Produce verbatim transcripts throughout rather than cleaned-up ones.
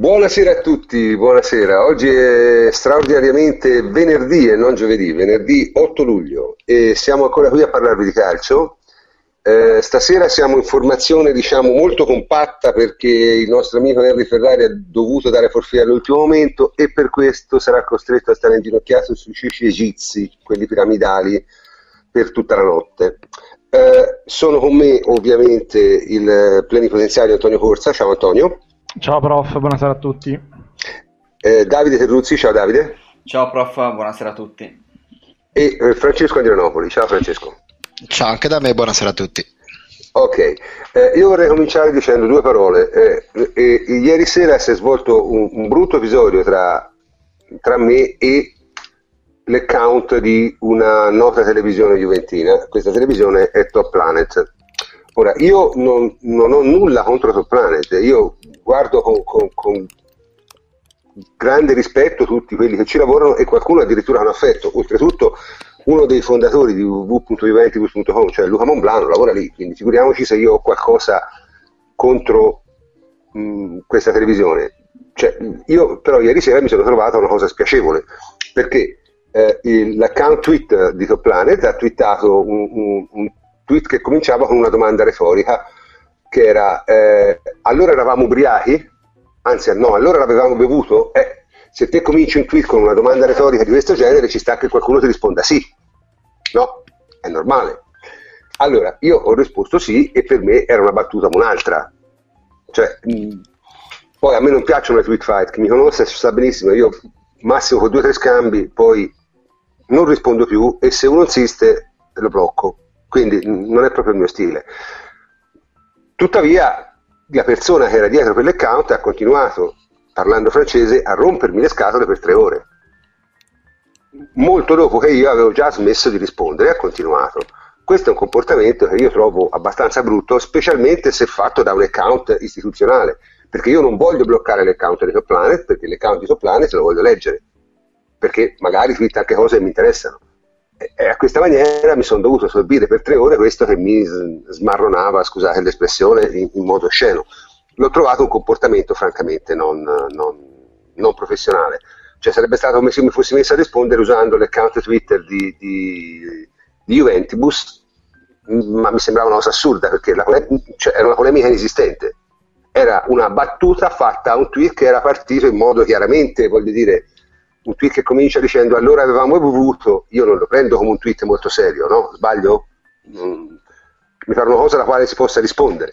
Buonasera a tutti, buonasera. Oggi è straordinariamente venerdì e non giovedì, venerdì otto luglio, e siamo ancora qui a parlarvi di calcio. Eh, stasera siamo in formazione, diciamo, molto compatta, perché il nostro amico Henry Ferrari ha dovuto dare forfè all'ultimo momento e per questo sarà costretto a stare inginocchiato sui ceci egizi, quelli piramidali, per tutta la notte. Eh, sono con me ovviamente il plenipotenziario Antonio Corsa. Ciao Antonio. Ciao prof, buonasera a tutti. eh, Davide Terruzzi. Ciao Davide. Ciao prof, buonasera a tutti. E eh, Francesco Andrianopoli. Ciao Francesco. Ciao anche da me, buonasera a tutti. Ok, eh, io vorrei cominciare dicendo due parole. Eh, eh, eh, ieri sera si è svolto un, un brutto episodio tra, tra me e l'account di una nota televisione juventina. Questa televisione è Top Planet. Ora, io non, non ho nulla contro Top Planet, io guardo con, con, con grande rispetto tutti quelli che ci lavorano e qualcuno addirittura con affetto. Oltretutto uno dei fondatori di w w w punto vivanti punto com, cioè Luca Monblano, lavora lì, quindi figuriamoci se io ho qualcosa contro mh, questa televisione. Cioè, io però ieri sera mi sono trovato una cosa spiacevole, perché eh, l'account tweet di Top Planet ha twittato un, un, un tweet che cominciava con una domanda retorica, che era eh, allora eravamo ubriachi? Anzi no, allora l'avevamo bevuto? Eh, se te cominci un tweet con una domanda retorica di questo genere, ci sta che qualcuno ti risponda sì, no? È normale. Allora, io ho risposto sì, e per me era una battuta o un'altra. Cioè, mh, poi a me non piacciono le tweet fight, chi mi conosce sa benissimo, io massimo con due o tre scambi, poi non rispondo più, e se uno insiste lo blocco, quindi mh, non è proprio il mio stile. Tuttavia, la persona che era dietro quell'account ha continuato, parlando francese, a rompermi le scatole per tre ore. Molto dopo che io avevo già smesso di rispondere, ha continuato. Questo è un comportamento che io trovo abbastanza brutto, specialmente se fatto da un account istituzionale, perché io non voglio bloccare l'account di Top Planet, perché l'account di Top Planet lo voglio leggere, perché magari twitta anche cose che mi interessano. E a questa maniera mi sono dovuto sorbire per tre ore questo che mi smarronava, scusate l'espressione, in, in modo osceno. L'ho trovato un comportamento francamente non, non, non professionale. Cioè, sarebbe stato come se mi fossi messo a rispondere usando l'account Twitter di, di, di Juventus, ma mi sembrava una cosa assurda, perché la, cioè, era una polemica inesistente, era una battuta fatta a un tweet che era partito in modo chiaramente, voglio dire, un tweet che comincia dicendo allora avevamo bevuto, io non lo prendo come un tweet molto serio, no? Sbaglio? Mm, mi pare una cosa alla quale si possa rispondere.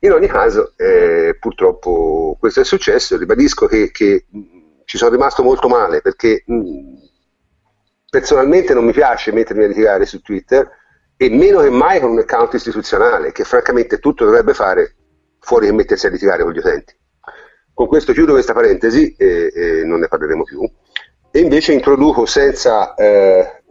In ogni caso, eh, purtroppo questo è successo. Ribadisco che, che mh, ci sono rimasto molto male, perché mh, personalmente non mi piace mettermi a litigare su Twitter, e meno che mai con un account istituzionale, che francamente tutto dovrebbe fare fuori che mettersi a litigare con gli utenti. Con questo chiudo questa parentesi e, e non ne parleremo più, e invece introduco senza eh,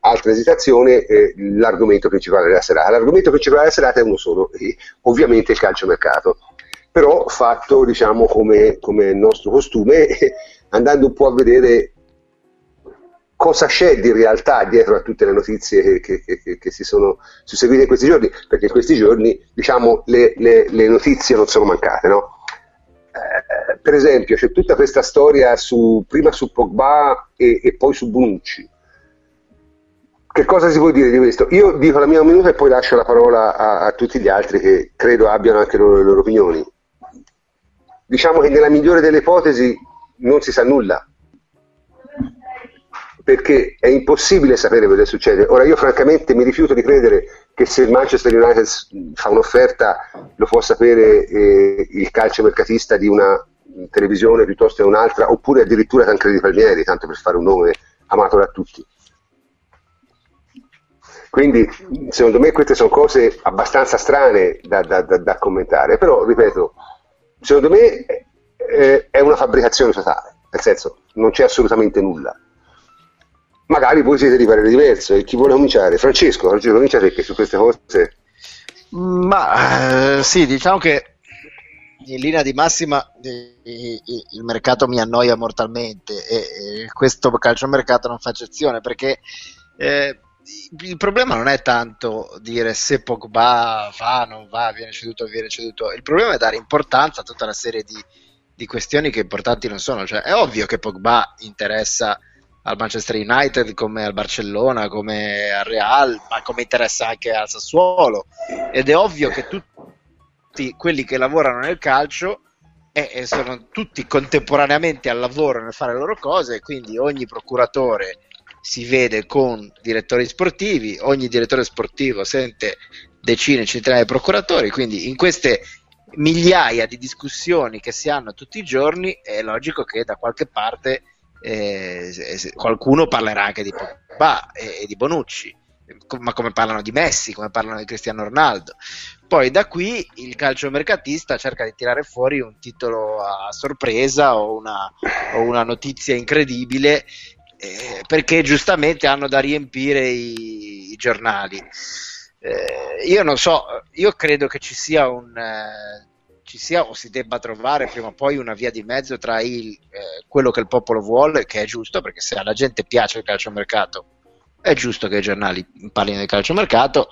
altra esitazione eh, l'argomento principale della serata. L'argomento principale della serata è uno solo, e ovviamente il calciomercato, però fatto, diciamo, come, come nostro costume, andando un po' a vedere cosa c'è di realtà dietro a tutte le notizie che, che, che, che si sono susseguite in questi giorni, perché in questi giorni, diciamo, le, le, le notizie non sono mancate, no? Eh, per esempio c'è tutta questa storia su, prima su Pogba e, e poi su Bonucci. Che cosa si può dire di questo? Io dico la mia minuta e poi lascio la parola a, a tutti gli altri, che credo abbiano anche loro, le loro opinioni. Diciamo che nella migliore delle ipotesi non si sa nulla, perché è impossibile sapere cosa succede. Ora, io francamente mi rifiuto di credere che se il Manchester United fa un'offerta lo può sapere eh, il calciomercatista di una televisione piuttosto che un'altra, oppure addirittura Tancredi Palmieri, tanto per fare un nome amato da tutti. Quindi secondo me queste sono cose abbastanza strane da, da, da, da commentare, però ripeto, secondo me eh, è una fabbricazione totale, nel senso non c'è assolutamente nulla. Magari voi siete di parere diverso, e chi vuole cominciare? Francesco, Francesco comincia perché su queste cose... Ma eh, sì, diciamo che in linea di massima eh, eh, il mercato mi annoia mortalmente, e eh, questo calciomercato non fa eccezione, perché... Eh, il problema non è tanto dire se Pogba va, non va, viene ceduto, viene ceduto. Il problema è dare importanza a tutta una serie di di questioni che importanti non sono, cioè è ovvio che Pogba interessa al Manchester United come al Barcellona, come al Real, ma come interessa anche al Sassuolo, ed è ovvio che tutti quelli che lavorano nel calcio e, e sono tutti contemporaneamente al lavoro nel fare le loro cose, quindi ogni procuratore si vede con direttori sportivi, ogni direttore sportivo sente decine, centinaia di procuratori, quindi in queste migliaia di discussioni che si hanno tutti i giorni è logico che da qualche parte eh, qualcuno parlerà anche di Pogba e, e di Bonucci, ma come parlano di Messi, come parlano di Cristiano Ronaldo. Poi da qui il calciomercatista cerca di tirare fuori un titolo a sorpresa o una, o una notizia incredibile, eh, perché giustamente hanno da riempire i, i giornali. Eh, io non so, io credo che ci sia un eh, ci sia o si debba trovare prima o poi una via di mezzo tra il, eh, quello che il popolo vuole, che è giusto, perché se alla gente piace il calciomercato è giusto che i giornali parlino di calciomercato,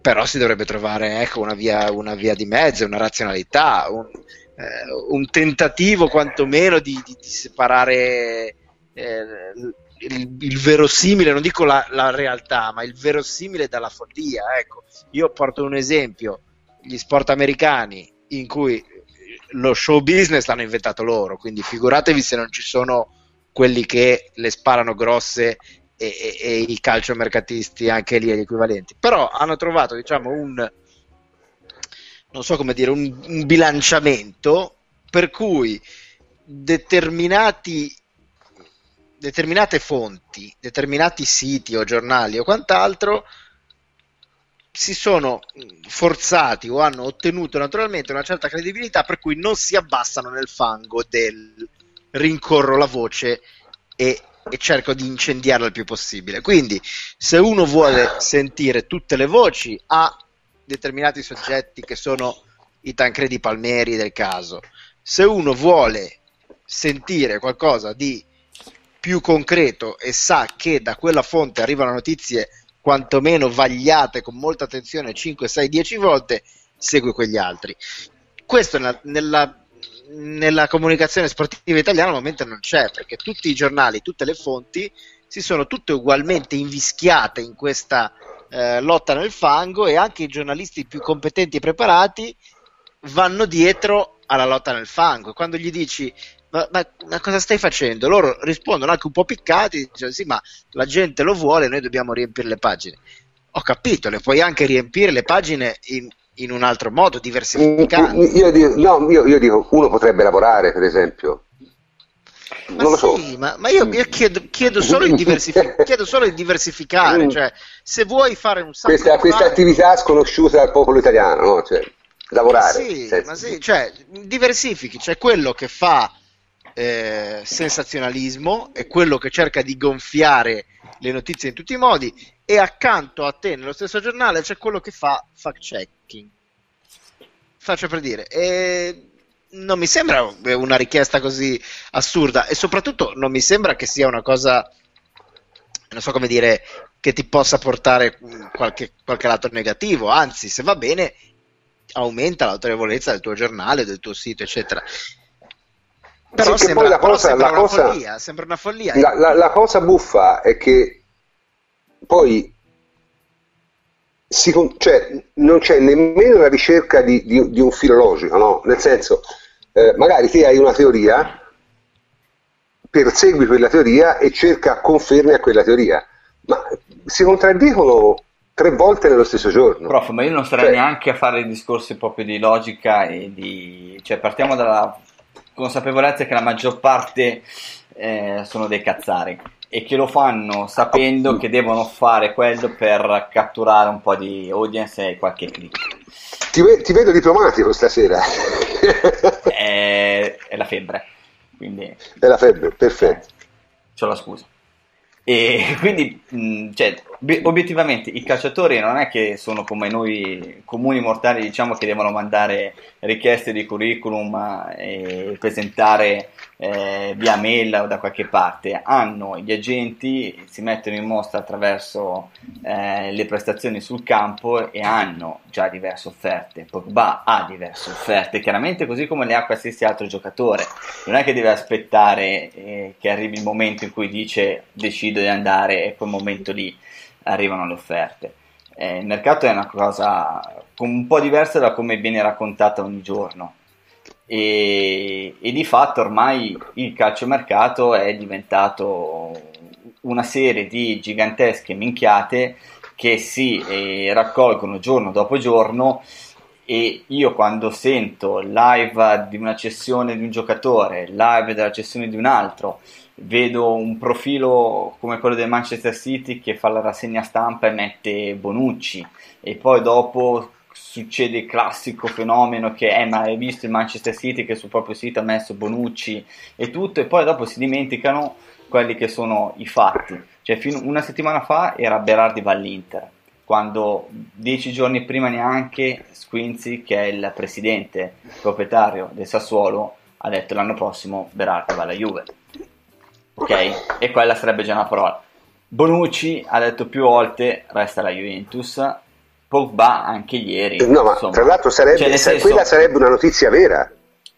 però si dovrebbe trovare, ecco, una via, una via di mezzo, una razionalità, un, eh, un tentativo quantomeno di, di, di separare eh, Il, il verosimile, non dico la, la realtà, ma il verosimile dalla follia. Ecco, io porto un esempio: gli sport americani, in cui lo show business l'hanno inventato loro, quindi figuratevi se non ci sono quelli che le sparano grosse e, e, e i calciomercatisti anche lì agli equivalenti, però hanno trovato, diciamo, un non so come dire un, un bilanciamento per cui determinati determinate fonti, determinati siti o giornali o quant'altro si sono forzati o hanno ottenuto naturalmente una certa credibilità, per cui non si abbassano nel fango del rincorro la voce e, e cerco di incendiarla il più possibile. Quindi se uno vuole sentire tutte le voci ha determinati soggetti che sono i Tancredi Palmieri del caso, se uno vuole sentire qualcosa di più concreto e sa che da quella fonte arrivano notizie quantomeno vagliate con molta attenzione cinque, sei, dieci volte, segue quegli altri. Questo nella, nella, nella comunicazione sportiva italiana al momento non c'è, perché tutti i giornali, tutte le fonti si sono tutte ugualmente invischiate in questa eh, lotta nel fango, e anche i giornalisti più competenti e preparati vanno dietro alla lotta nel fango. Quando gli dici Ma, ma, ma cosa stai facendo? Loro rispondono anche un po' piccati, cioè, sì, ma la gente lo vuole, noi dobbiamo riempire le pagine. Ho capito, le puoi anche riempire le pagine in, in un altro modo, diversificando. Io, io, no, io, io dico, uno potrebbe lavorare, per esempio. Ma non lo so. Sì, ma, ma io, io chiedo, chiedo, solo il diversific- chiedo solo il diversificare, cioè, se vuoi fare un sacco questa, di questa fare... attività sconosciuta al popolo italiano, no? Cioè, lavorare. Ma sì, ma sì, cioè, diversifichi, cioè quello che fa Eh, sensazionalismo è quello che cerca di gonfiare le notizie in tutti i modi, e accanto a te nello stesso giornale c'è quello che fa fact checking, faccio per dire, e non mi sembra una richiesta così assurda, e soprattutto non mi sembra che sia una cosa, non so come dire, che ti possa portare qualche, qualche lato negativo, anzi, se va bene aumenta l'autorevolezza del tuo giornale, del tuo sito, eccetera. Però sì, sembra, poi la cosa, però sembra, la una cosa follia, sembra una follia. La, la, la cosa buffa è che poi si, cioè, non c'è nemmeno la ricerca di, di, di un filo logico, no? Nel senso, eh, magari te hai una teoria, persegui quella teoria e cerca conferme a quella teoria, ma si contraddicono tre volte nello stesso giorno. Prof, ma io non sarei cioè, neanche a fare discorsi proprio di logica e di... cioè partiamo dalla... consapevolezza che la maggior parte eh, sono dei cazzari e che lo fanno sapendo che devono fare quello per catturare un po' di audience e qualche click. Ti, ve- ti vedo diplomatico stasera. è, è la febbre, quindi è la febbre, perfetto. Eh, c'ho la scusa. E quindi mh, cioè, obiettivamente i calciatori non è che sono come noi comuni mortali, diciamo, che devono mandare richieste di curriculum e presentare eh, via mail o da qualche parte. Hanno gli agenti, si mettono in mostra attraverso eh, le prestazioni sul campo e hanno già diverse offerte. Pogba ha diverse offerte, chiaramente, così come le ha qualsiasi altro giocatore. Non è che deve aspettare eh, che arrivi il momento in cui dice decido di andare e quel momento lì arrivano le offerte. Eh, il mercato è una cosa un po' diversa da come viene raccontata ogni giorno e, e di fatto ormai il calciomercato è diventato una serie di gigantesche minchiate che si eh, raccolgono giorno dopo giorno. E io quando sento live di una cessione di un giocatore, live della cessione di un altro, vedo un profilo come quello del Manchester City che fa la rassegna stampa e mette Bonucci, e poi dopo succede il classico fenomeno che eh, ma hai visto il Manchester City che sul proprio sito ha messo Bonucci e tutto, e poi dopo si dimenticano quelli che sono i fatti. Cioè, fino una settimana fa era Berardi va all'Inter, quando dieci giorni prima neanche Squinzi, che è il presidente proprietario del Sassuolo, ha detto l'anno prossimo Berardi va alla Juve. Ok? E quella sarebbe già una parola. Bonucci ha detto più volte resta la Juventus. Pogba anche ieri. No, ma insomma, tra l'altro sarebbe, cioè, nel senso, quella sarebbe una notizia vera.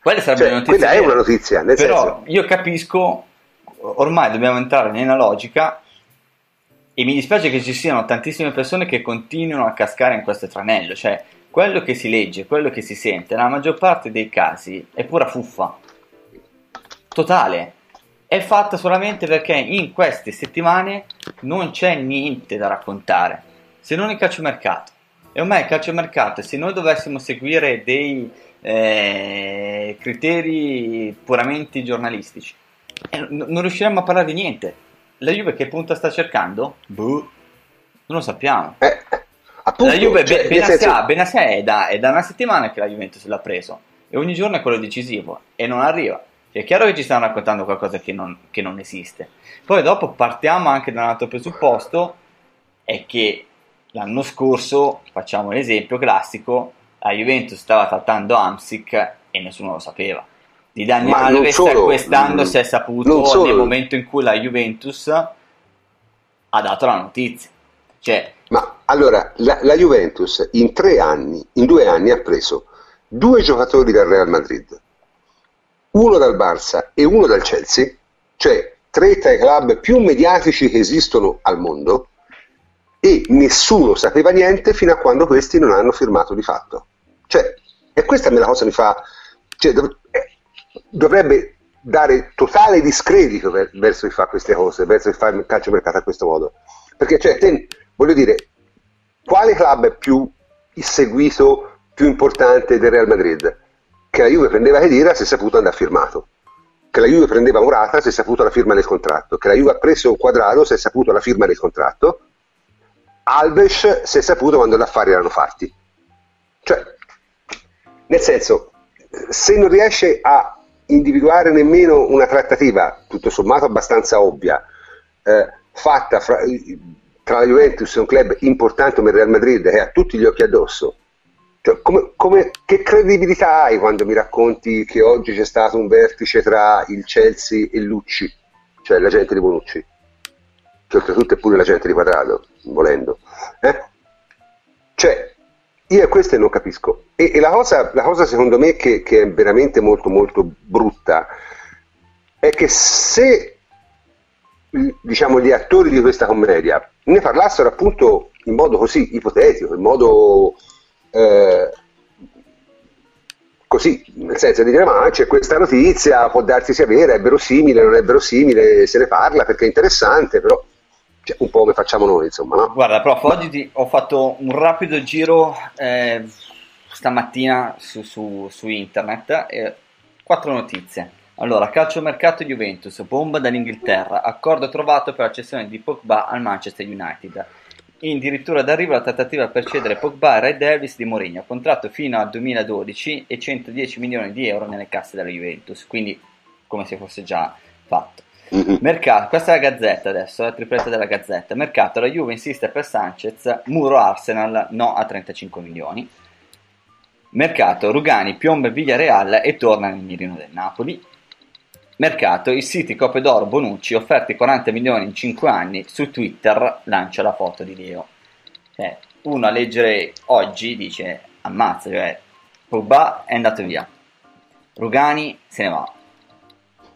Quella sarebbe, cioè, una notizia quella vera. È una notizia, nel però senso. Io capisco, ormai dobbiamo entrare nella logica. E mi dispiace che ci siano tantissime persone che continuano a cascare in questo tranello, cioè quello che si legge, quello che si sente, nella maggior parte dei casi è pura fuffa totale, è fatta solamente perché in queste settimane non c'è niente da raccontare se non il calciomercato. E ormai il calciomercato, se noi dovessimo seguire dei eh, criteri puramente giornalistici, eh, non riusciremmo a parlare di niente. La Juve che punta sta cercando? Buh. Non lo sappiamo. Eh, appunto, la Juve, cioè, Benassia, Benassia è, da, è da una settimana che la Juventus l'ha preso e ogni giorno è quello decisivo e non arriva. È chiaro che ci stanno raccontando qualcosa che non, che non esiste. Poi dopo partiamo anche da un altro presupposto, è che l'anno scorso, facciamo l'esempio classico, la Juventus stava trattando Hamsik e nessuno lo sapeva. Di Dani Alves quest'anno si è saputo nel momento in cui la Juventus ha dato la notizia. Cioè, ma allora la, la Juventus in tre anni, in due anni ha preso due giocatori dal Real Madrid, uno dal Barça e uno dal Chelsea, cioè tre tra i club più mediatici che esistono al mondo, e nessuno sapeva niente fino a quando questi non hanno firmato di fatto. Cioè, e questa me la cosa mi fa, cioè, dov- dovrebbe dare totale discredito per, verso chi fa queste cose, verso chi fa il calciomercato a questo modo, perché, cioè, te, voglio dire, quale club è più il seguito più importante del Real Madrid? Che la Juve prendeva Khedira, si è saputo, andava firmato. Che la Juve prendeva Morata, si è saputo la firma del contratto. Che la Juve ha preso un Quadrado, si è saputo la firma del contratto. Alves si è saputo quando gli affari erano fatti. Cioè, nel senso, se non riesce a individuare nemmeno una trattativa, tutto sommato abbastanza ovvia, eh, fatta fra, tra la Juventus e un club importante come il Real Madrid che ha tutti gli occhi addosso, cioè, come, come, che credibilità hai quando mi racconti che oggi c'è stato un vertice tra il Chelsea e Lucci, cioè l'agente di Bonucci, che oltretutto è pure l'agente di Quadrado, volendo, eh? Cioè, io queste non capisco. E, e la, cosa, la cosa secondo me che, che è veramente molto molto brutta è che se, diciamo, gli attori di questa commedia ne parlassero appunto in modo così ipotetico, in modo eh, così, nel senso di dire ma c'è questa notizia, può darsi sia vera, è verosimile, non è verosimile, se ne parla perché è interessante, però... Cioè, un po' come facciamo noi, insomma, no? Guarda, prof, oggi ti, ho fatto un rapido giro eh, stamattina su, su, su internet, eh, quattro notizie. Allora, calciomercato Juventus, bomba dall'Inghilterra, accordo trovato per la cessione di Pogba al Manchester United, addirittura d'arrivo la trattativa per cedere Pogba a Red Davis di Mourinho, contratto fino al duemiladodici e centodieci milioni di euro nelle casse della Juventus, quindi come se fosse già fatto. Mercato, questa è la Gazzetta adesso, la tripletta della Gazzetta. Mercato, la Juve insiste per Sanchez, muro Arsenal, no a trentacinque milioni. Mercato, Rugani piomba Villarreal e torna nel mirino del Napoli. Mercato, il City Coppe d'Oro Bonucci, offerti quaranta milioni in cinque anni, su Twitter lancia la foto di Leo. Cioè, uno a leggere oggi dice, ammazza, cioè, Pogba è andato via, Rugani se ne va,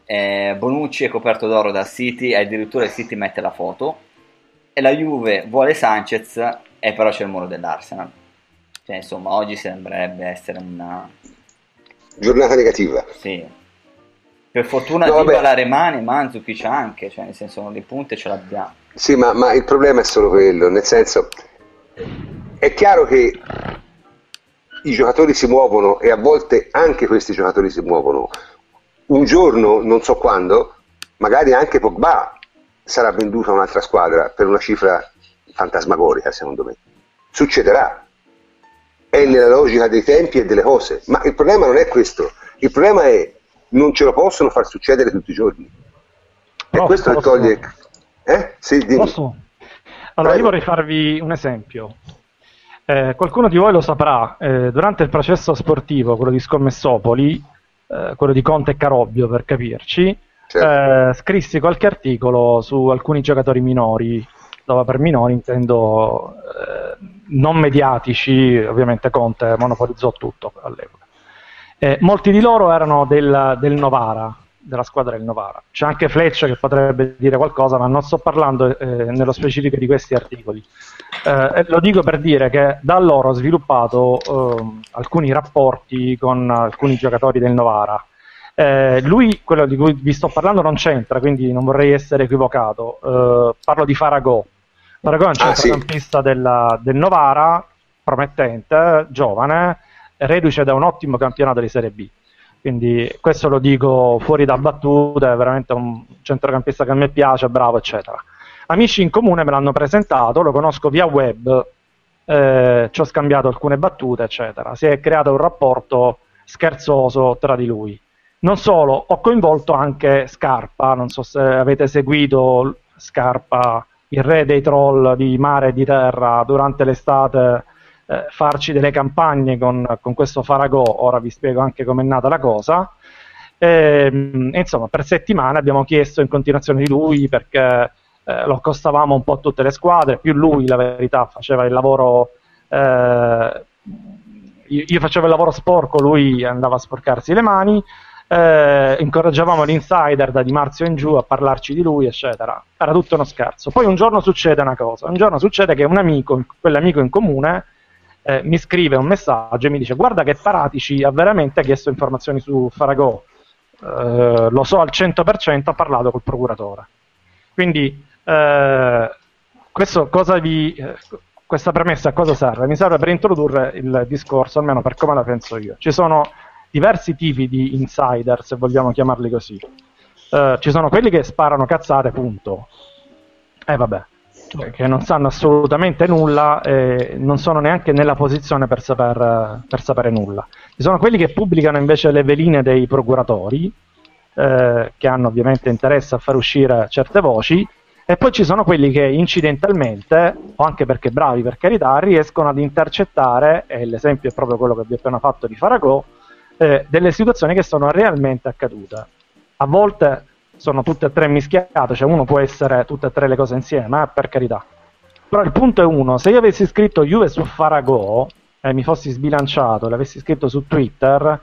eh, Bonucci è coperto d'oro dal City, addirittura il City mette la foto, e la Juve vuole Sanchez, e però c'è il muro dell'Arsenal. Cioè, insomma, oggi sembrerebbe essere una giornata negativa. Sì. Per fortuna no, Dybala rimane, Mandzukic anche, cioè nel senso dei punti ce l'abbiamo. Sì, ma, ma il problema è solo quello, nel senso è chiaro che i giocatori si muovono e a volte anche questi giocatori si muovono. Un giorno, non so quando, magari anche Pogba sarà venduto a un'altra squadra per una cifra fantasmagorica, secondo me. Succederà. È nella logica dei tempi e delle cose, ma il problema non è questo, il problema è non ce lo possono far succedere tutti i giorni. Prof, e questo posso... toglie... Eh? Sì, dimmi. Posso? Allora, Prego. Io vorrei farvi un esempio. Eh, qualcuno di voi lo saprà, eh, durante il processo sportivo, quello di Scommessopoli, eh, quello di Conte e Carobbio per capirci, certo. eh, scrissi qualche articolo su alcuni giocatori minori, dove per minori intendo... Eh, non mediatici, ovviamente Conte monopolizzò tutto all'epoca. Eh, molti di loro erano del, del Novara, della squadra del Novara. C'è anche Fleccia che potrebbe dire qualcosa, ma non sto parlando eh, nello specifico di questi articoli. Eh, lo dico per dire che da loro ho sviluppato eh, alcuni rapporti con alcuni giocatori del Novara. Eh, lui, quello di cui vi sto parlando, non c'entra, quindi non vorrei essere equivocato. Eh, parlo di Faragò. Faragò è un centrocampista ah, sì. della, del Novara, promettente, giovane, reduce da un ottimo campionato di Serie B. Quindi questo lo dico fuori da battute, è veramente un centrocampista che a me piace, bravo, eccetera. Amici in comune me l'hanno presentato, lo conosco via web, eh, ci ho scambiato alcune battute, eccetera. Si è creato un rapporto scherzoso tra di lui. Non solo, ho coinvolto anche Scarpa, non so se avete seguito Scarpa... il re dei troll di mare e di terra, durante l'estate eh, farci delle campagne con, con questo Faragò, ora vi spiego anche com'è nata la cosa, e, insomma per settimane abbiamo chiesto in continuazione di lui perché eh, lo costavamo un po' a tutte le squadre, più lui la verità faceva il lavoro, eh, io, io facevo il lavoro sporco, lui andava a sporcarsi le mani. Eh, incoraggiavamo l'insider da Di Marzio in giù a parlarci di lui, eccetera. Era tutto uno scherzo. Poi un giorno succede una cosa: un giorno succede che un amico, quell'amico in comune, eh, mi scrive un messaggio e mi dice: guarda che Paratici ha veramente chiesto informazioni su Faragò, eh, lo so al cento per cento, ha parlato col procuratore. Quindi eh, questo cosa vi, eh, questa premessa a cosa serve? Mi serve per introdurre il discorso, almeno per come la penso io. Ci sono diversi tipi di insider, se vogliamo chiamarli così. Uh, ci sono quelli che sparano cazzate, punto. E eh, vabbè, cioè, che non sanno assolutamente nulla e non sono neanche nella posizione per, saper, per sapere nulla. Ci sono quelli che pubblicano invece le veline dei procuratori, eh, che hanno ovviamente interesse a far uscire certe voci, e poi ci sono quelli che incidentalmente, o anche perché bravi per carità, riescono ad intercettare, e l'esempio è proprio quello che vi ho appena fatto di Faragò, Eh, delle situazioni che sono realmente accadute. A volte sono tutte e tre mischiate, cioè uno può essere tutte e tre le cose insieme, eh, per carità. Però il punto è uno: se io avessi scritto Juve su Faragò e eh, mi fossi sbilanciato, l'avessi scritto su Twitter,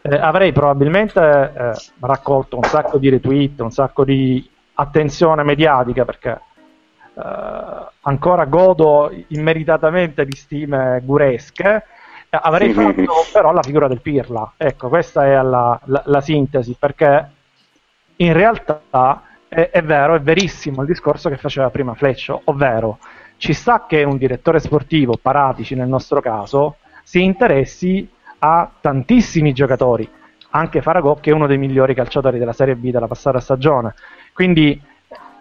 eh, avrei probabilmente eh, raccolto un sacco di retweet, un sacco di attenzione mediatica, perché eh, ancora godo immeritatamente di stime guresche. Avrei fatto però la figura del pirla, ecco, questa è la, la, la sintesi, perché in realtà è, è vero, è verissimo il discorso che faceva prima Fleccio, ovvero ci sta che un direttore sportivo, Paratici nel nostro caso, si interessi a tantissimi giocatori, anche Faragò che è uno dei migliori calciatori della Serie B della passata stagione, quindi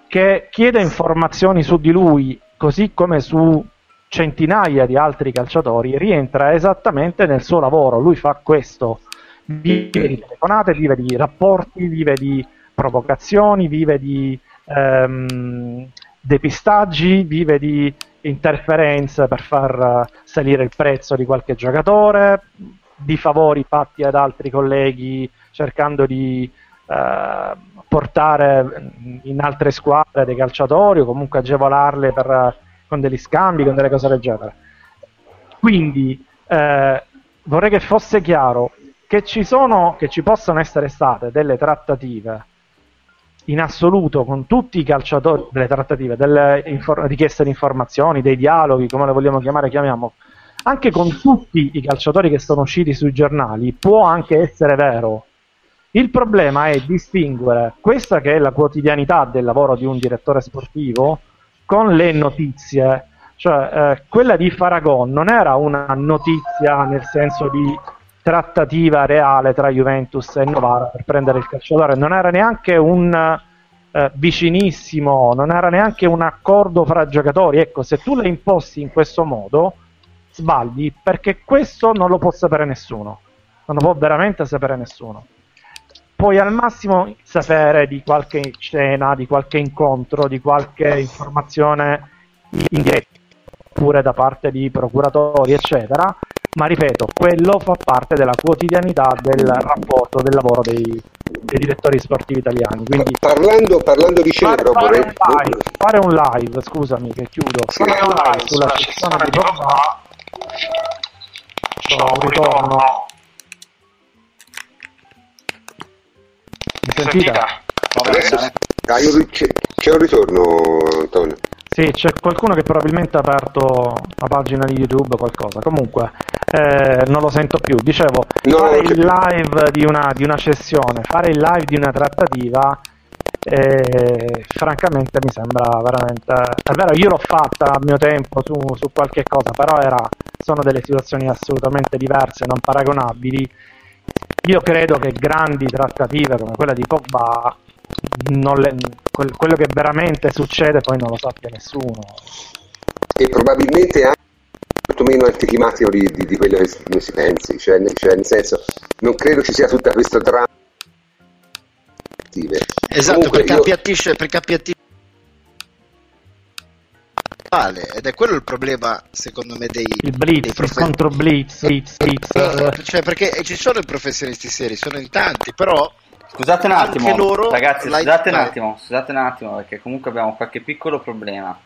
che chieda informazioni su di lui così come su centinaia di altri calciatori rientra esattamente nel suo lavoro. Lui fa questo, vive di telefonate, vive di rapporti, vive di provocazioni, vive di ehm, depistaggi, vive di interferenze per far salire il prezzo di qualche giocatore, di favori fatti ad altri colleghi cercando di eh, portare in altre squadre dei calciatori o comunque agevolarle per, con degli scambi, con delle cose del genere. Quindi eh, vorrei che fosse chiaro che ci sono, che ci possono essere state delle trattative in assoluto con tutti i calciatori, delle trattative, delle infor- richieste di informazioni, dei dialoghi, come le vogliamo chiamare, chiamiamo, anche con tutti i calciatori che sono usciti sui giornali, può anche essere vero. Il problema è distinguere questa che è la quotidianità del lavoro di un direttore sportivo con le notizie. Cioè, eh, quella di Faragò non era una notizia nel senso di trattativa reale tra Juventus e Novara per prendere il calciatore, non era neanche un eh, vicinissimo, non era neanche un accordo fra giocatori. Ecco, se tu le imposti in questo modo sbagli, perché questo non lo può sapere nessuno, non lo può veramente sapere nessuno. Puoi al massimo sapere di qualche cena, di qualche incontro, di qualche informazione in diretta oppure da parte di procuratori eccetera, ma ripeto, quello fa parte della quotidianità del rapporto, del lavoro dei, dei direttori sportivi italiani. Quindi parlando, parlando di cena, fare, vorrei... un live, fare un live scusami che chiudo sì, fare un live sulla sessione di Pogba, sono un ritorno, mi sentite? Adesso c'è un ritorno, Antonio. Sì, c'è qualcuno che probabilmente ha aperto la pagina di YouTube o qualcosa. Comunque, eh, non lo sento più. Dicevo, no, fare il live di una, di una sessione, fare il live di una trattativa, eh, francamente mi sembra veramente... È vero, io l'ho fatta a mio tempo su, su qualche cosa, però era, sono delle situazioni assolutamente diverse, non paragonabili. Io credo che grandi trattative come quella di Pogba... Non le, quello che veramente succede poi non lo sappia nessuno, e probabilmente anche molto meno anticlimatico di, di, di quello che noi si pensi, cioè, cioè nel senso non credo ci sia tutta questo dramma. Esatto. Comunque, perché io... appiattisce perché appiattisce vale, ed è quello il problema secondo me dei, il blitz, dei prof... il contro blitz, blitz, blitz. Cioè, perché ci sono i professionisti seri, sono in tanti, però scusate un attimo, loro, ragazzi, scusate un attimo, scusate un attimo, perché comunque abbiamo qualche piccolo problema.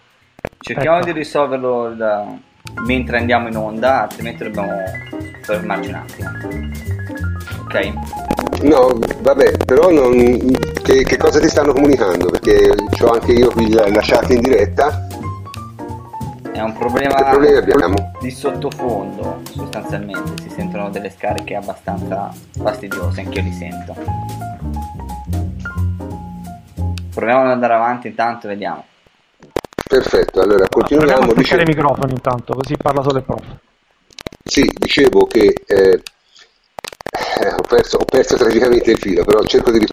Cerchiamo ecco. di risolverlo da... mentre andiamo in onda, altrimenti dobbiamo fermarci un attimo. Ok? No, vabbè, però non... che, che cosa ti stanno comunicando? Perché ho anche io qui la chat in diretta. È un problema, che problema abbiamo? Di sottofondo, sostanzialmente, si sentono delle scariche abbastanza fastidiose, anch'io li sento. Proviamo ad andare avanti intanto, vediamo. Perfetto, allora continuiamo. Proviamo a toccare i microfoni intanto, così parla solo il prof. Sì, dicevo che eh, ho, perso, ho perso tragicamente il filo, però cerco di... Non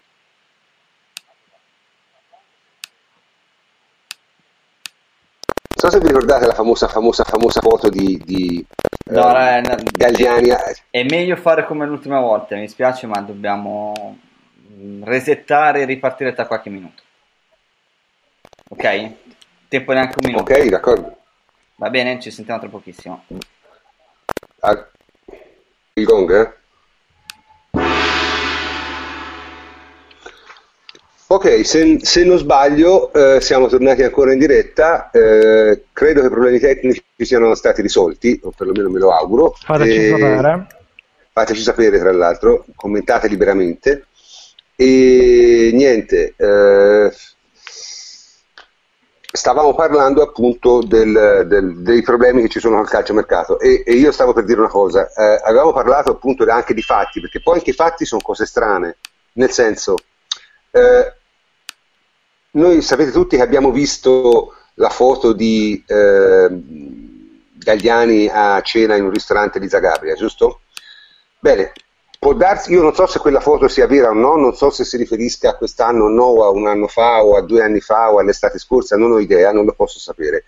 so se vi ricordate la famosa, famosa, famosa foto di, di no, eh, no, Galliani. È meglio fare come l'ultima volta, mi spiace, ma dobbiamo resettare e ripartire tra qualche minuto. Ok? Tempo neanche un minuto. Ok, d'accordo. Va bene, ci sentiamo tra pochissimo. Ah, il gong, eh? Ok, se, se non sbaglio eh, siamo tornati ancora in diretta, eh, credo che i problemi tecnici siano stati risolti, o perlomeno me lo auguro. Fateci e... sapere. Fateci sapere, tra l'altro, commentate liberamente. E niente, eh, stavamo parlando appunto del, del, dei problemi che ci sono col calciomercato e, e io stavo per dire una cosa, eh, avevamo parlato appunto anche di fatti, perché poi anche i fatti sono cose strane, nel senso, eh, noi sapete tutti che abbiamo visto la foto di eh, Galliani a cena in un ristorante di Zagabria, giusto? Bene. Può darsi, io non so se quella foto sia vera o no, non so se si riferisca a quest'anno o no, o a un anno fa, o a due anni fa, o all'estate scorsa, non ho idea, non lo posso sapere.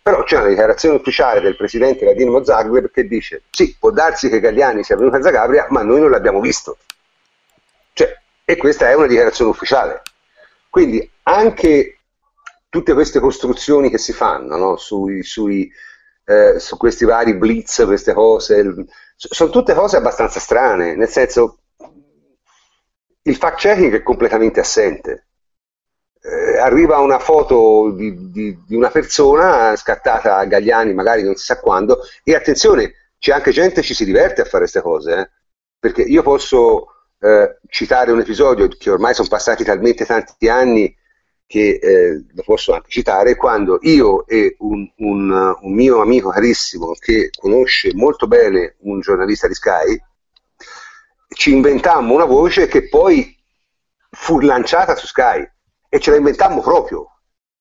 Però c'è una dichiarazione ufficiale del presidente della Dinamo Zagreb che dice sì, può darsi che Galliani sia venuto a Zagabria, ma noi non l'abbiamo visto. Cioè, e questa è una dichiarazione ufficiale. Quindi anche tutte queste costruzioni che si fanno, no? sui, sui, eh, su questi vari blitz, queste cose, sono tutte cose abbastanza strane, nel senso il fact checking è completamente assente. Eh, arriva una foto di, di, di una persona scattata a Galliani magari non si sa quando, e attenzione, c'è anche gente che ci si diverte a fare queste cose, eh? Perché io posso eh, citare un episodio che ormai sono passati talmente tanti anni che eh, lo posso anche citare, quando io e un, un, un mio amico carissimo che conosce molto bene un giornalista di Sky ci inventammo una voce che poi fu lanciata su Sky. E ce la inventammo proprio,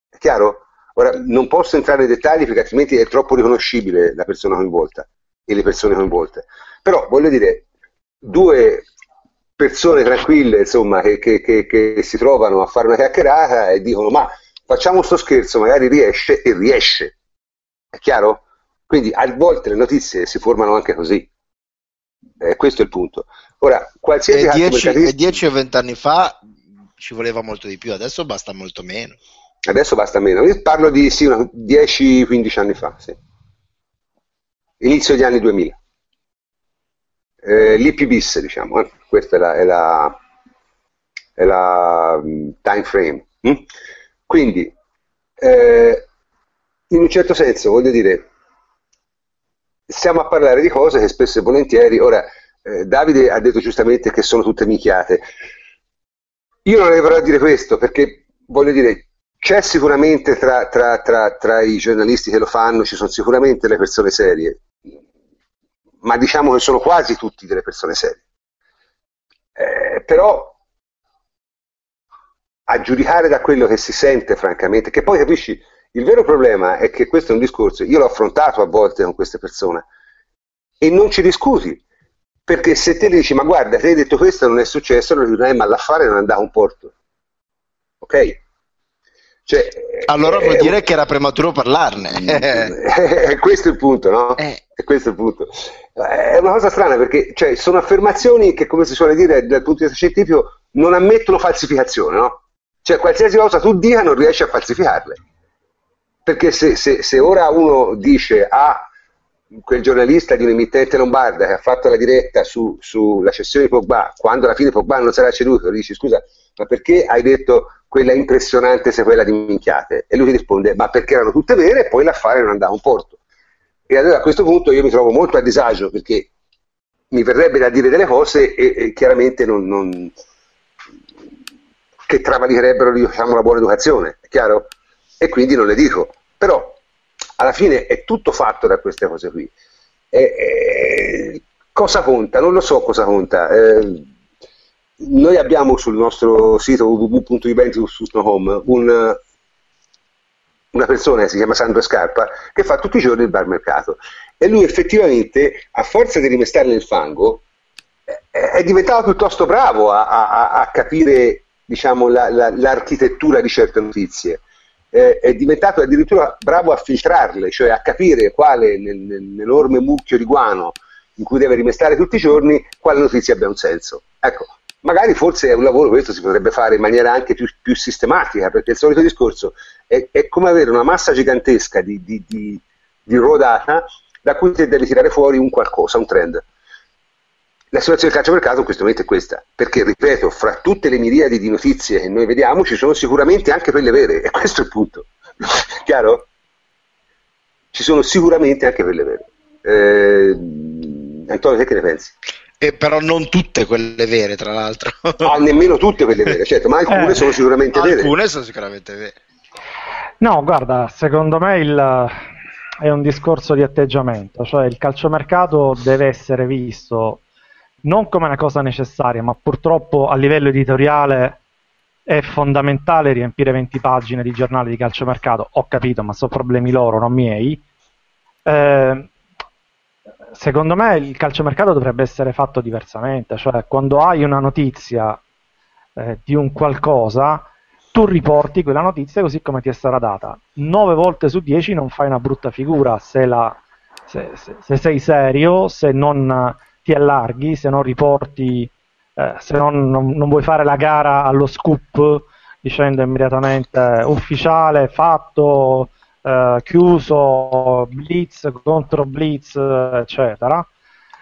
è chiaro? Ora non posso entrare nei dettagli perché altrimenti è troppo riconoscibile la persona coinvolta e le persone coinvolte, però voglio dire, due persone tranquille, insomma, che, che, che, che si trovano a fare una chiacchierata e dicono ma facciamo sto scherzo, magari riesce, e riesce, è chiaro? Quindi a volte le notizie si formano anche così, eh, questo è il punto. Ora qualsiasi altro dieci o venti anni fa ci voleva molto di più, adesso basta molto meno. Adesso basta meno. Io parlo di sì, dieci quindici anni fa, sì. Inizio degli anni duemila. Eh, L'I P bis, diciamo, eh. Questa è la, è la, è la time frame. Mm? Quindi, eh, in un certo senso, voglio dire, stiamo a parlare di cose che spesso e volentieri, ora, eh, Davide ha detto giustamente che sono tutte minchiate. Io non arriverò a dire questo perché, voglio dire, c'è sicuramente tra, tra, tra, tra i giornalisti che lo fanno, ci sono sicuramente le persone serie, ma diciamo che sono quasi tutti delle persone serie. Eh, però a giudicare da quello che si sente, francamente, che poi capisci, il vero problema è che questo è un discorso, io l'ho affrontato a volte con queste persone e non ci discuti. Perché se te le dici, ma guarda, te hai detto questo, non è successo, non è, ma l'affare non è andato in porto. Ok? Cioè, allora eh, vuol dire eh, che era prematuro parlarne. Eh, questo è il punto, no? Eh. Questo è il punto. È una cosa strana perché cioè, sono affermazioni che, come si suole dire, dal punto di vista scientifico, non ammettono falsificazione, no? Cioè, qualsiasi cosa tu dica non riesci a falsificarle. Perché se, se, se ora uno dice, ah, quel giornalista di un'emittente lombarda che ha fatto la diretta su, sulla cessione di Pogba, quando alla fine Pogba non sarà ceduto, gli dici scusa, ma perché hai detto quella impressionante sequela di minchiate? E lui ti risponde, ma perché erano tutte vere e poi l'affare non andava in porto. E allora a questo punto io mi trovo molto a disagio perché mi verrebbe da dire delle cose e, e chiaramente non, non... che travalicherebbero, diciamo, la buona educazione, è chiaro? E quindi non le dico, però alla fine è tutto fatto da queste cose qui. E, e, cosa conta? Non lo so cosa conta. Eh, noi abbiamo sul nostro sito w w w punto eventi punto com un, una persona che si chiama Sandro Scarpa che fa tutti i giorni il bar mercato e lui effettivamente, a forza di rimestare nel fango, è diventato piuttosto bravo a, a, a capire, diciamo, la, la, l'architettura di certe notizie. Eh, è diventato addirittura bravo a filtrarle, cioè a capire quale nel, nell'enorme mucchio di guano in cui deve rimestare tutti i giorni quale notizia abbia un senso. Ecco, magari forse è un lavoro, questo si potrebbe fare in maniera anche più, più sistematica, perché il solito discorso è, è come avere una massa gigantesca di, di, di, di rodata da cui devi tirare fuori un qualcosa, un trend. La situazione del calciomercato in questo momento è questa, perché ripeto, fra tutte le miriadi di notizie che noi vediamo ci sono sicuramente anche quelle vere, e questo è il punto, chiaro? Ci sono sicuramente anche quelle vere. Eh, Antonio, te che ne pensi? Eh, però non tutte quelle vere, tra l'altro. No, nemmeno tutte quelle vere, certo, ma alcune eh, sono sicuramente alcune vere. Alcune sono sicuramente vere. No, guarda, secondo me il... è un discorso di atteggiamento, cioè il calciomercato deve essere visto non come una cosa necessaria, ma purtroppo a livello editoriale è fondamentale riempire venti pagine di giornale di calciomercato. Ho capito, ma sono problemi loro, non miei. Eh, secondo me il calciomercato dovrebbe essere fatto diversamente, cioè quando hai una notizia eh, di un qualcosa, tu riporti quella notizia così come ti è stata data. nove volte su dieci non fai una brutta figura se, la, se, se, se sei serio, se non ti allarghi, se non riporti eh, se non, non, non vuoi fare la gara allo scoop dicendo immediatamente eh, ufficiale, fatto, eh, chiuso, blitz, contro blitz, eccetera.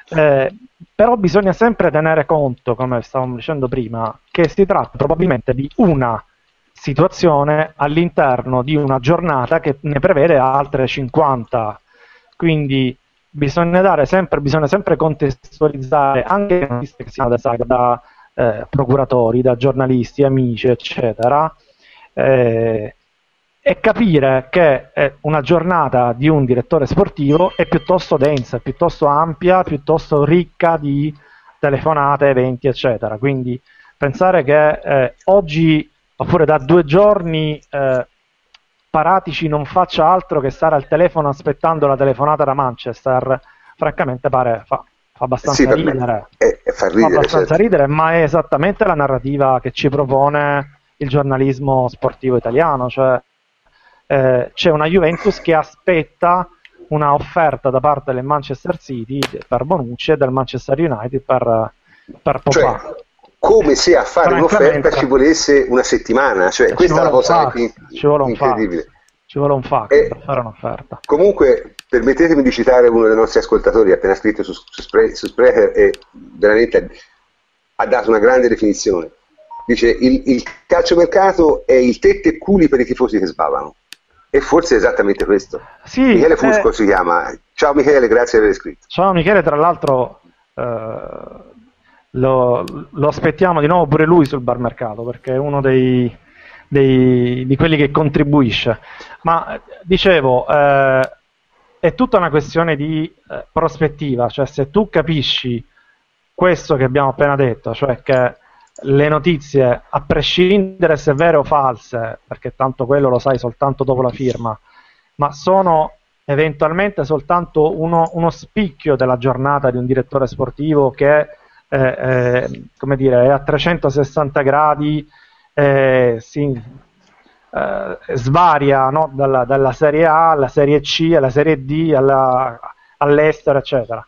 Eh, però bisogna sempre tenere conto, come stavamo dicendo prima, che si tratta probabilmente di una situazione all'interno di una giornata che ne prevede altre cinquanta, quindi bisogna dare sempre, bisogna sempre contestualizzare anche le notizie che si hanno da, da eh, procuratori, da giornalisti, amici, eccetera, eh, e capire che eh, una giornata di un direttore sportivo è piuttosto densa, piuttosto ampia, piuttosto ricca di telefonate, eventi, eccetera. Quindi pensare che eh, oggi, oppure da due giorni, eh, Paratici non faccia altro che stare al telefono aspettando la telefonata da Manchester, francamente pare fa, fa abbastanza sì, ridere, è, è fa ridere, fa abbastanza certo. ridere, ma è esattamente la narrativa che ci propone il giornalismo sportivo italiano, cioè eh, c'è una Juventus che aspetta una offerta da parte del Manchester City per Bonucci e del Manchester United per, per Pogba. Cioè, come se a fare un'offerta ci volesse una settimana, cioè questa è la cosa incredibile. Ci vuole un fax per fare un'offerta. Comunque, permettetemi di citare uno dei nostri ascoltatori, appena scritto su, su, su Sprecher, e veramente ha dato una grande definizione. Dice: il, il calciomercato è il tetto e culi per i tifosi che sbavano. E forse è esattamente questo. Sì, Michele Fusco eh... si chiama. Ciao Michele, grazie di aver scritto. Ciao Michele, tra l'altro... Eh... Lo, lo aspettiamo di nuovo pure lui sul barmercato, perché è uno dei, dei, di quelli che contribuisce. Ma dicevo, eh, è tutta una questione di eh, prospettiva, cioè se tu capisci questo che abbiamo appena detto, cioè che le notizie, a prescindere se vere o false, perché tanto quello lo sai soltanto dopo la firma, ma sono eventualmente soltanto uno, uno spicchio della giornata di un direttore sportivo che Eh, eh, come dire, è a trecentosessanta gradi, eh, si eh, svaria, no? dalla, dalla serie A alla serie C alla serie D alla, all'estero, eccetera.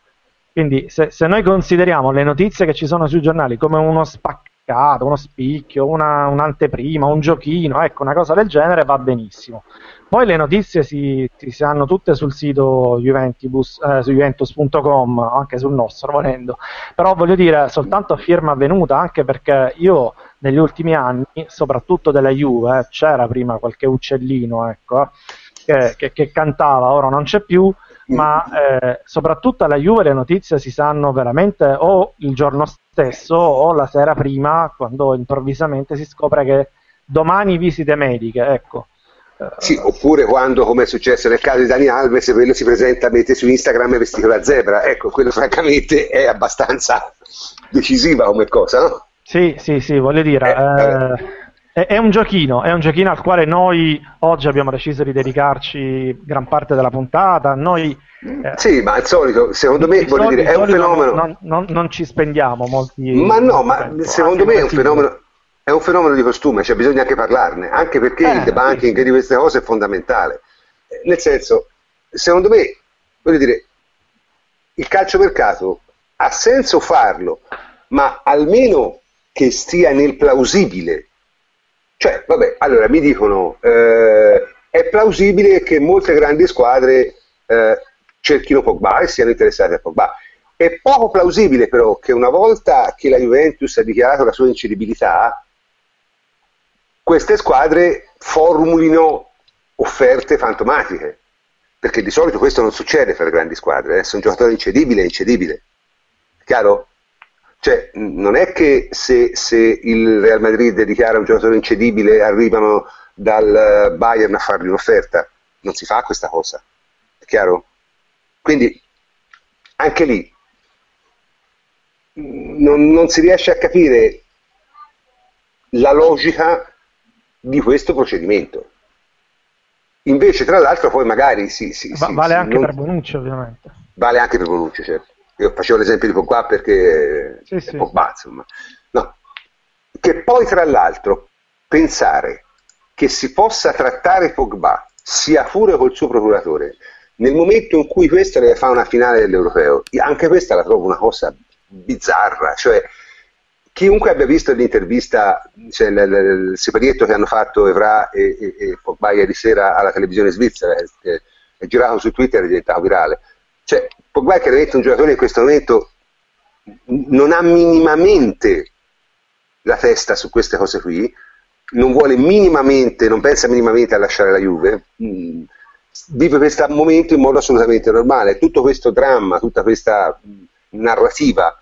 Quindi se, se noi consideriamo le notizie che ci sono sui giornali come uno spaccato, uno spicchio, una, un'anteprima, un giochino, ecco, una cosa del genere, va benissimo. Poi le notizie si, si hanno tutte sul sito Juventus, eh, su Juventus punto com, anche sul nostro volendo, però voglio dire soltanto firma avvenuta, anche perché io negli ultimi anni, soprattutto della Juve, eh, c'era prima qualche uccellino, ecco, eh, che, che cantava, ora non c'è più, ma eh, soprattutto alla Juve le notizie si sanno veramente o il giorno stesso o la sera prima, quando improvvisamente si scopre che domani visite mediche, ecco. Sì, oppure quando, come è successo nel caso di Dani Alves, quello si presenta, mette su Instagram vestito da zebra, ecco, quello francamente è abbastanza decisiva come cosa, no? Sì, sì, sì, voglio dire, eh, eh, è, è un giochino, è un giochino al quale noi oggi abbiamo deciso di dedicarci gran parte della puntata, noi... Eh, sì, ma al solito, secondo me, voglio dire, è un fenomeno... Non, non, non ci spendiamo molti... Ma no, ma secondo me è un fenomeno... È un fenomeno di costume, cioè bisogna anche parlarne, anche perché eh, il debunking sì. di queste cose è fondamentale. Nel senso, secondo me, voglio dire, il calciomercato ha senso farlo, ma almeno che stia nel plausibile. Cioè, vabbè, allora mi dicono, eh, è plausibile che molte grandi squadre eh, cerchino Pogba e siano interessate a Pogba. È poco plausibile però che una volta che la Juventus ha dichiarato la sua incedibilità, queste squadre formulino offerte fantomatiche, perché di solito questo non succede fra le grandi squadre, eh. Se un giocatore è incedibile, è incedibile, chiaro? Cioè, non è che se, se il Real Madrid dichiara un giocatore incedibile arrivano dal Bayern a fargli un'offerta, non si fa questa cosa, è chiaro? Quindi anche lì non, non si riesce a capire la logica di questo procedimento. Invece tra l'altro poi magari si, si, Va, si vale si, anche non... per Bonucci, ovviamente vale anche per Bonucci, certo. Io facevo l'esempio di Pogba perché sì, è sì. Pogba, insomma, no. Che poi tra l'altro pensare che si possa trattare Pogba sia pure col suo procuratore nel momento in cui questo deve fare una finale dell'Europeo, anche questa la trovo una cosa bizzarra, cioè Chiunque abbia visto l'intervista, cioè l- l- il siparietto che hanno fatto Evra e, e, e Pogba ieri sera alla televisione svizzera, che è girato su Twitter, è diventato virale. Cioè, Pogba è chiaramente un giocatore che in questo momento non ha minimamente la testa su queste cose qui, non vuole minimamente, non pensa minimamente a lasciare la Juve, mm. vive questo momento in modo assolutamente normale. Tutto questo dramma, tutta questa narrativa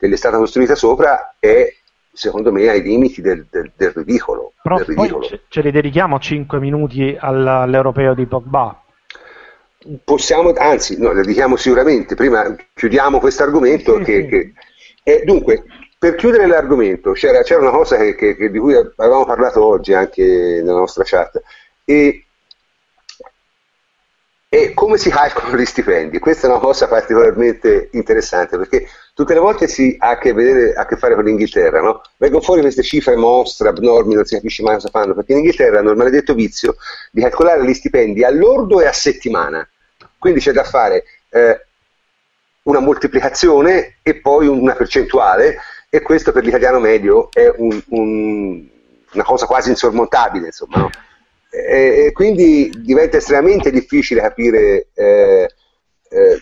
che gli è stata costruita sopra è, secondo me, ai limiti del, del, del ridicolo. Però del ridicolo. Poi ce li dedichiamo cinque minuti all'Europeo di Pogba. Possiamo, anzi, no, lo dedichiamo sicuramente. Prima chiudiamo questo argomento. Sì, che, sì. Che, eh, dunque, per chiudere l'argomento, c'era, c'era una cosa che, che, che di cui avevamo parlato oggi anche nella nostra chat, e E come si calcolano gli stipendi? Questa è una cosa particolarmente interessante, perché tutte le volte si ha a che, vedere, a che fare con l'Inghilterra, no? Vengono fuori queste cifre mostre, abnormi, non si capisce mai cosa fanno, perché in Inghilterra hanno il maledetto vizio di calcolare gli stipendi a lordo e a settimana. Quindi c'è da fare eh, una moltiplicazione e poi una percentuale, e questo per l'italiano medio è un, un, una cosa quasi insormontabile, insomma, no? E quindi diventa estremamente difficile capire eh, eh,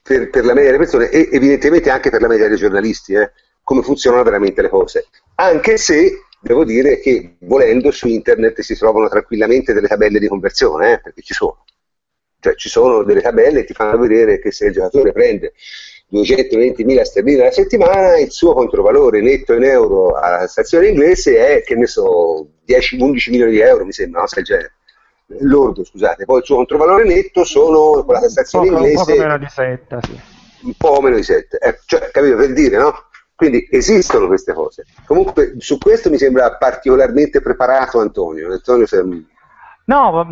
per, per la media delle persone, e evidentemente anche per la media dei giornalisti, eh, come funzionano veramente le cose, anche se devo dire che volendo su internet si trovano tranquillamente delle tabelle di conversione, eh, perché ci sono, cioè ci sono delle tabelle che ti fanno vedere che se il giocatore prende duecentoventimila sterline alla settimana, il suo controvalore netto in euro alla stazione inglese è, che ne so, dieci undici milioni di euro, mi sembra, no? Se genere. Lordo, scusate. Poi il suo controvalore netto sono, con la tassazione inglese, un po' meno di sette, sì. Un po' meno di sette, eh, cioè, capito, per dire, no? Quindi esistono queste cose. Comunque su questo mi sembra particolarmente preparato Antonio. Antonio sei... No,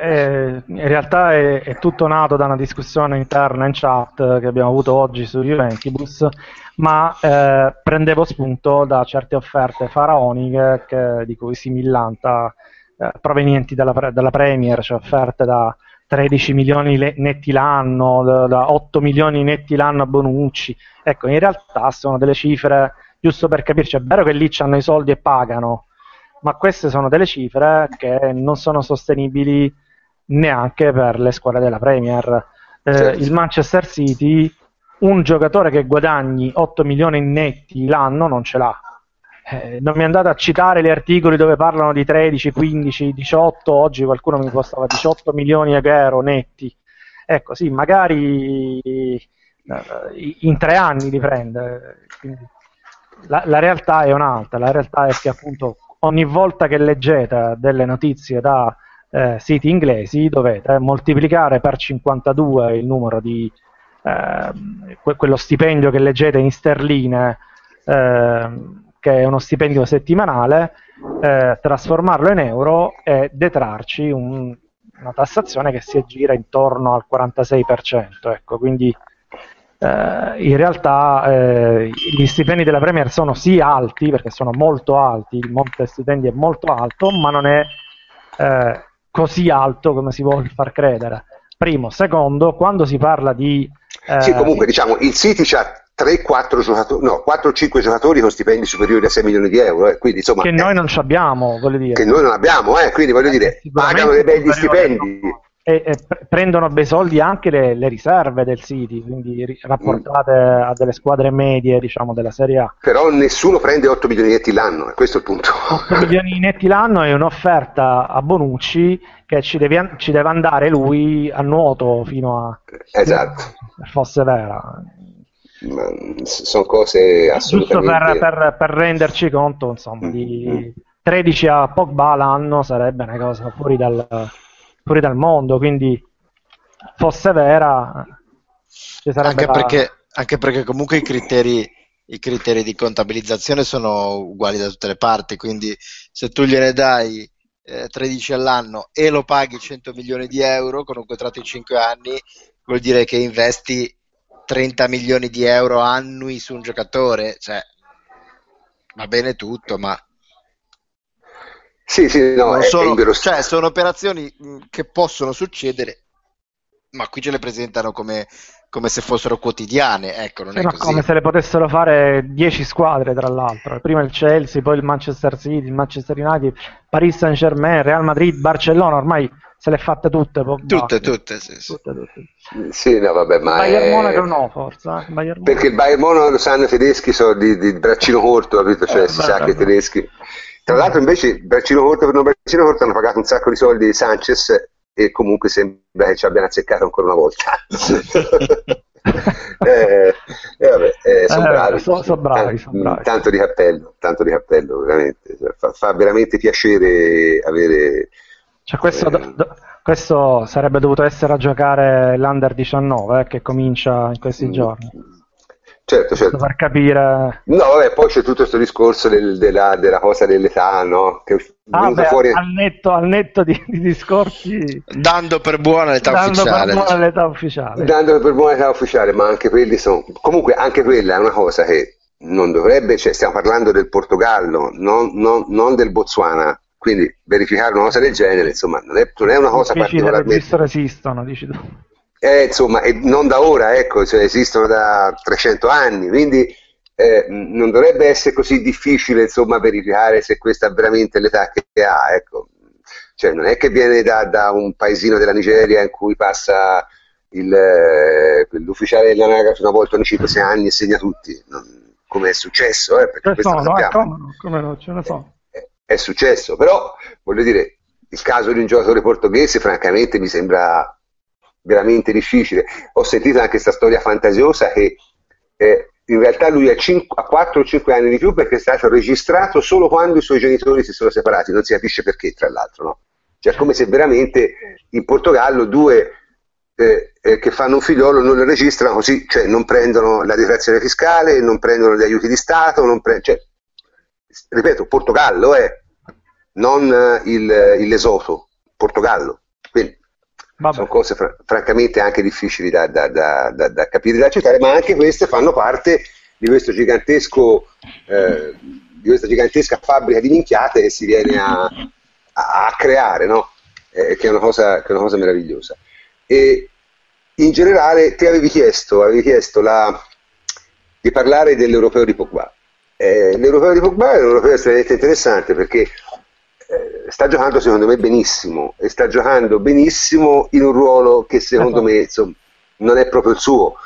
eh, in realtà è, è tutto nato da una discussione interna in chat che abbiamo avuto oggi su Juventibus, ma eh, prendevo spunto da certe offerte faraoniche che, di cui si millanta, eh, provenienti dalla, dalla Premier, cioè offerte da tredici milioni netti l'anno, da, da otto milioni netti l'anno a Bonucci. Ecco, in realtà sono delle cifre, giusto per capirci, è vero che lì c'hanno i soldi e pagano, ma queste sono delle cifre che non sono sostenibili neanche per le squadre della Premier. Eh, certo. Il Manchester City, un giocatore che guadagni otto milioni netti l'anno non ce l'ha. Eh, non mi andate a citare gli articoli dove parlano di tredici, quindici, diciotto, oggi qualcuno mi costava diciotto milioni di euro netti. Ecco, sì, magari in tre anni li prende. Quindi, la, la realtà è un'altra, la realtà è che appunto ogni volta che leggete delle notizie da eh, siti inglesi dovete moltiplicare per cinquantadue il numero di eh, que- quello stipendio che leggete in sterline, eh, che è uno stipendio settimanale, eh, trasformarlo in euro e detrarci un, una tassazione che si aggira intorno al quarantasei per cento. Ecco, quindi eh, in realtà eh, gli stipendi della Premier sono sì alti, perché sono molto alti, il monte stipendi è molto alto, ma non è eh, così alto come si vuole far credere. Primo. Secondo, quando si parla di... Eh, sì, comunque diciamo, il City c'ha tre quattro giocatori, no, quattro cinque giocatori con stipendi superiori a sei milioni di euro, eh, quindi insomma... Che eh, noi non ci abbiamo, voglio dire. Che noi non abbiamo, eh, quindi voglio dire, pagano dei belli stipendi. No. E, e prendono bei soldi anche le, le riserve del City, quindi ri- rapportate mm. a delle squadre medie, diciamo, della Serie A. Però nessuno prende otto milioni netti l'anno, e questo è il punto. otto milioni netti l'anno è un'offerta a Bonucci che ci deve, ci deve andare lui a nuoto fino a... Esatto. Fino a, fosse vera. Ma sono cose assolutamente... Giusto per, per, per renderci conto, insomma, di tredici a Pogba l'anno sarebbe una cosa fuori dal... fuori dal mondo, quindi fosse vera ci sarebbe anche, la... perché, anche perché comunque i criteri, i criteri di contabilizzazione sono uguali da tutte le parti, quindi se tu gliene dai eh, tredici all'anno e lo paghi cento milioni di euro con un contratto di cinque anni, vuol dire che investi trenta milioni di euro annui su un giocatore, cioè va bene tutto, ma Sì, sì, no, è, sono, è cioè, sono operazioni che possono succedere, ma qui ce le presentano come, come se fossero quotidiane, ecco, non è così. Come se le potessero fare dieci squadre, tra l'altro, prima il Chelsea, poi il Manchester City, il Manchester United, Paris Saint-Germain, Real Madrid, Barcellona, ormai se le è fatte tutte. Tutte, tutte, sì, sì. Tutte, tutte. Sì, no, vabbè, ma Bayern è... Monaco no, forza. Bayern Perché il Bayern Monaco, lo sanno i tedeschi, sono di, di braccino corto, capito? Cioè eh, si beh, sa beh, che i tedeschi... Tra l'altro invece braccino corto per non braccino corto hanno pagato un sacco di soldi di Sanchez e comunque sembra che ci abbiano azzeccato ancora una volta. eh, eh, vabbè, eh, son eh, bravi, so, so bravi, son bravi. Tanto di cappello, tanto di cappello, veramente. Cioè, fa, fa veramente piacere avere... Cioè questo, do, do, questo sarebbe dovuto essere a giocare l'Under diciannove eh, che comincia in questi giorni. Certo, certo. Per capire... No, vabbè, poi c'è tutto questo discorso del, della, della cosa dell'età, no? Che ah, beh, fuori... al, netto, al netto di, di discorsi... Dando per buona l'età Dando ufficiale. Dando per buona l'età ufficiale. Dando per buona l'età ufficiale, ma anche quelli sono... Comunque anche quella è una cosa che non dovrebbe... Cioè, stiamo parlando del Portogallo, non, non, non del Botswana. Quindi verificare una cosa del genere, insomma, non è, non è una cosa particolarmente... Che esistono, dici tu. Eh, insomma, e non da ora, ecco, cioè, esistono da trecento anni, quindi eh, non dovrebbe essere così difficile, insomma, verificare se questa è veramente l'età che ha, ecco. Cioè, non è che viene da, da un paesino della Nigeria in cui passa il, eh, l'ufficiale dell'anagrafe una volta ogni cinque sei anni e segna tutti, non, come è successo, eh, perché questo no, lo sappiamo. No, come, come no, ce ne so. È successo, però voglio dire, il caso di un giocatore portoghese francamente mi sembra veramente difficile. Ho sentito anche questa storia fantasiosa che eh, in realtà lui ha, cinque, ha quattro o cinque anni di più perché è stato registrato solo quando i suoi genitori si sono separati, non si capisce perché, tra l'altro, no? Cioè come se veramente in Portogallo due eh, eh, che fanno un figliolo non lo registrano così, cioè non prendono la detrazione fiscale, non prendono gli aiuti di Stato, non pre- cioè, ripeto, Portogallo è eh, non il, il Lesotho, Portogallo, quindi vabbè, sono cose fra- francamente anche difficili da, da, da, da, da capire, da accettare, ma anche queste fanno parte di questo gigantesco eh, di questa gigantesca fabbrica di minchiate che si viene a, a, a creare, no? Eh, che, è una cosa, che è una cosa meravigliosa. E in generale ti avevi chiesto, avevi chiesto la, di parlare dell'Europeo di Pogba. Eh, l'Europeo di Pogba è un europeo estremamente interessante perché eh, sta giocando secondo me benissimo e sta giocando benissimo in un ruolo che secondo me insomma, non è proprio il suo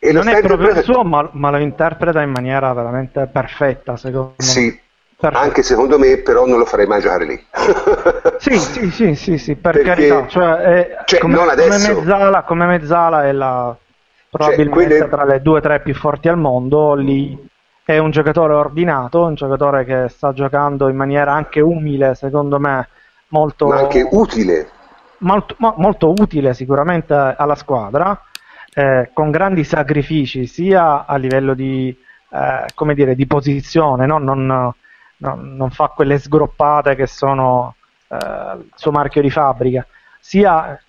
e non è proprio il suo ma, ma lo interpreta in maniera veramente perfetta secondo sì, me perfetta. Anche secondo me però non lo farei mai giocare lì. sì, sì sì sì sì per perché, carità cioè, è, cioè, come, non adesso. come mezzala come mezzala è la probabilmente cioè, quelle... tra le due o tre più forti al mondo lì. È un giocatore ordinato, un giocatore che sta giocando in maniera anche umile, secondo me, molto... Ma anche utile. Molto, mo, molto utile sicuramente alla squadra, eh, con grandi sacrifici sia a livello di, eh, come dire, di posizione, no? non, non, non fa quelle sgroppate che sono eh, il suo marchio di fabbrica, sia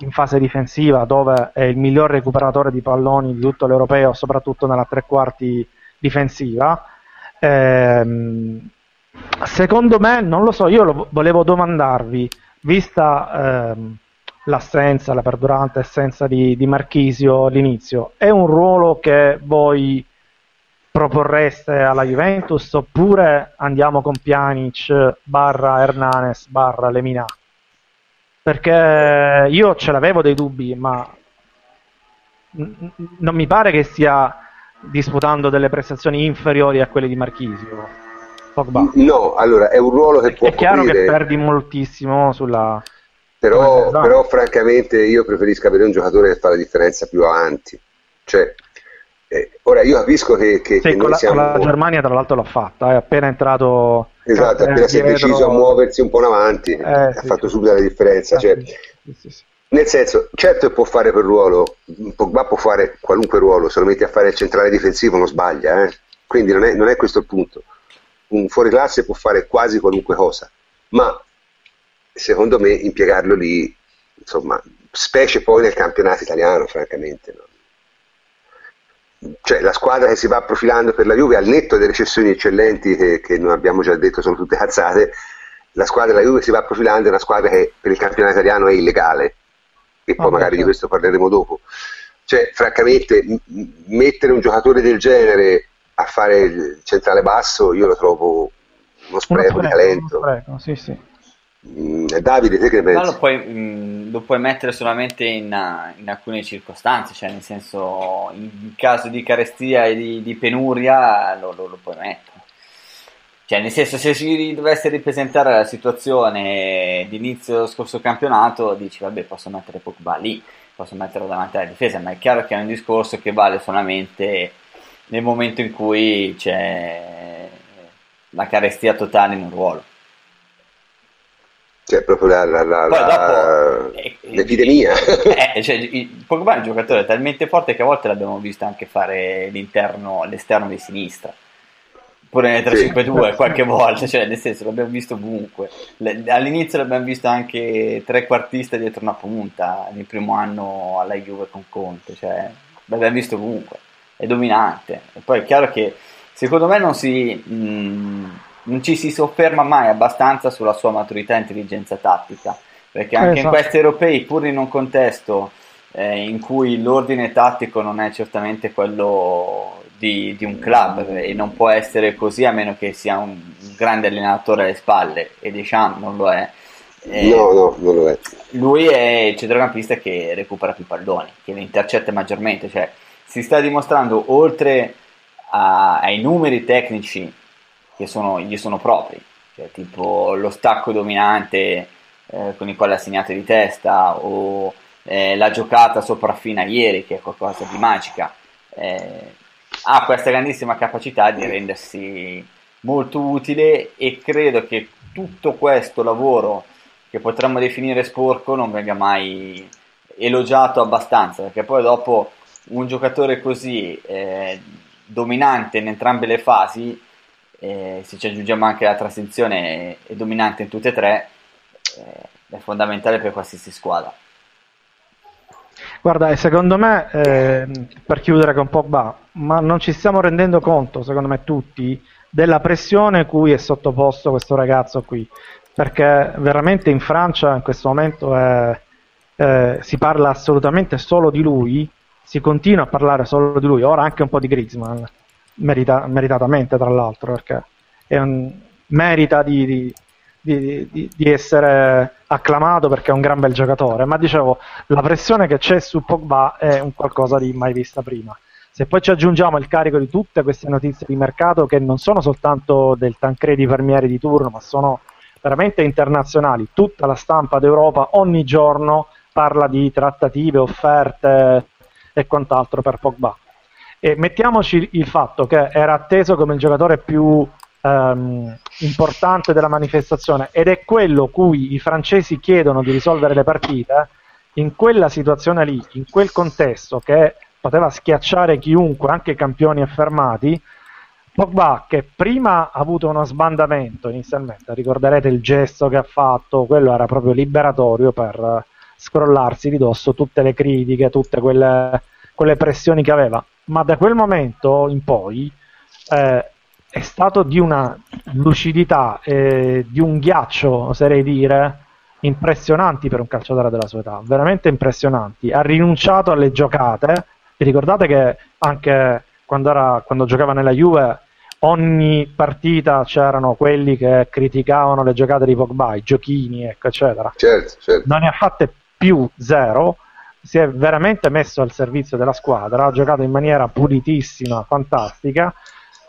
in fase difensiva dove è il miglior recuperatore di palloni di tutto l'europeo, soprattutto nella tre quarti difensiva. Ehm, secondo me non lo so, io lo volevo domandarvi, vista ehm, l'assenza, la perdurante assenza di, di Marchisio all'inizio, è un ruolo che voi proporreste alla Juventus oppure andiamo con Pjanic barra Hernanes barra Lemina? Perché io ce l'avevo dei dubbi, ma n- non mi pare che sia disputando delle prestazioni inferiori a quelle di Marchisio Pogba. No, allora è un ruolo che è, può è chiaro coprire, che perdi moltissimo sulla però, però francamente io preferisco avere un giocatore che fa la differenza più avanti, cioè eh, ora io capisco che, che, sì, che noi la, siamo la Germania tra l'altro l'ha fatta, è appena entrato esatto, appena si è deciso a muoversi un po' in avanti eh, ha sì, fatto sì, subito la differenza sì, cioè, sì, sì, sì. Nel senso, certo può fare per ruolo, Pogba può fare qualunque ruolo, se lo metti a fare il centrale difensivo non sbaglia, eh? Quindi non è, non è questo il punto. Un fuoriclasse può fare quasi qualunque cosa, ma secondo me impiegarlo lì, insomma, specie poi nel campionato italiano, francamente. No? Cioè la squadra che si va profilando per la Juve, al netto delle cessioni eccellenti che, che non abbiamo già detto sono tutte cazzate, la squadra della Juve che si va profilando è una squadra che per il campionato italiano è illegale. E poi ah, magari certo, di questo parleremo dopo. cioè francamente m- mettere un giocatore del genere a fare il centrale basso io lo trovo uno spreco di talento. Uno spreco, sì, sì. Mm, Davide, te che pensi? Lo puoi, mh, lo puoi mettere solamente in, in alcune circostanze, cioè nel senso in caso di carestia e di, di penuria lo, lo, lo puoi mettere. Cioè, nel senso, se si dovesse ripresentare la situazione di inizio dello scorso campionato, dici vabbè, posso mettere Pogba lì, posso metterlo davanti alla difesa, ma è chiaro che è un discorso che vale solamente nel momento in cui c'è la carestia totale in un ruolo. Cioè, proprio la, la, la, la, dopo, l'epidemia. Eh, cioè, il Pogba è un giocatore talmente forte che a volte l'abbiamo visto anche fare l'interno, l'esterno di sinistra. Pure nel tre cinque due sì, qualche volta, cioè nel senso l'abbiamo visto ovunque. All'inizio l'abbiamo visto anche trequartista dietro una punta nel primo anno alla Juve con Conte, cioè l'abbiamo visto ovunque, è dominante. E poi è chiaro che secondo me non si mh, non ci si sofferma mai abbastanza sulla sua maturità e intelligenza tattica, perché anche esatto. in questi europei, pur in un contesto eh, in cui l'ordine tattico non è certamente quello Di, di un club, e non può essere così a meno che sia un grande allenatore alle spalle, e Deschamps non lo è. E no, no, non lo è. Lui è il centrocampista che recupera più palloni, che ne intercetta maggiormente, cioè si sta dimostrando, oltre a, ai numeri tecnici che sono, gli sono propri, cioè tipo lo stacco dominante eh, con il quale ha segnato di testa, o eh, la giocata sopraffina ieri, che è qualcosa di magica. Eh, ha questa grandissima capacità di rendersi molto utile, e credo che tutto questo lavoro, che potremmo definire sporco, non venga mai elogiato abbastanza, perché poi dopo un giocatore così eh, dominante in entrambe le fasi, eh, se ci aggiungiamo anche la transizione, è dominante in tutte e tre, eh, è fondamentale per qualsiasi squadra. Guarda, e secondo me, eh, per chiudere con Pogba, ma non ci stiamo rendendo conto, secondo me tutti, della pressione cui è sottoposto questo ragazzo qui, perché veramente in Francia in questo momento è, eh, si parla assolutamente solo di lui, si continua a parlare solo di lui, ora anche un po' di Griezmann, merita, meritatamente tra l'altro, perché è un, merita di... di Di, di, di essere acclamato, perché è un gran bel giocatore, ma dicevo, la pressione che c'è su Pogba è un qualcosa di mai vista prima. Se poi ci aggiungiamo il carico di tutte queste notizie di mercato, che non sono soltanto del Tancredi Palmieri di turno, ma sono veramente internazionali, tutta la stampa d'Europa ogni giorno parla di trattative, offerte e quant'altro per Pogba, e mettiamoci il fatto che era atteso come il giocatore più Um, importante della manifestazione, ed è quello cui i francesi chiedono di risolvere le partite. In quella situazione lì, in quel contesto che poteva schiacciare chiunque, anche campioni affermati, Pogba, che prima ha avuto uno sbandamento inizialmente, ricorderete il gesto che ha fatto, quello era proprio liberatorio per scrollarsi di dosso tutte le critiche, tutte quelle, quelle pressioni che aveva, ma da quel momento in poi eh, è stato di una lucidità, eh, di un ghiaccio, oserei dire, impressionanti per un calciatore della sua età, veramente impressionanti. Ha rinunciato alle giocate, vi ricordate che anche quando, era, quando giocava nella Juve, ogni partita c'erano quelli che criticavano le giocate di Pogba, i giochini, ecco, eccetera. Certo, certo. Non ne ha fatte più, zero, si è veramente messo al servizio della squadra, ha giocato in maniera pulitissima, fantastica,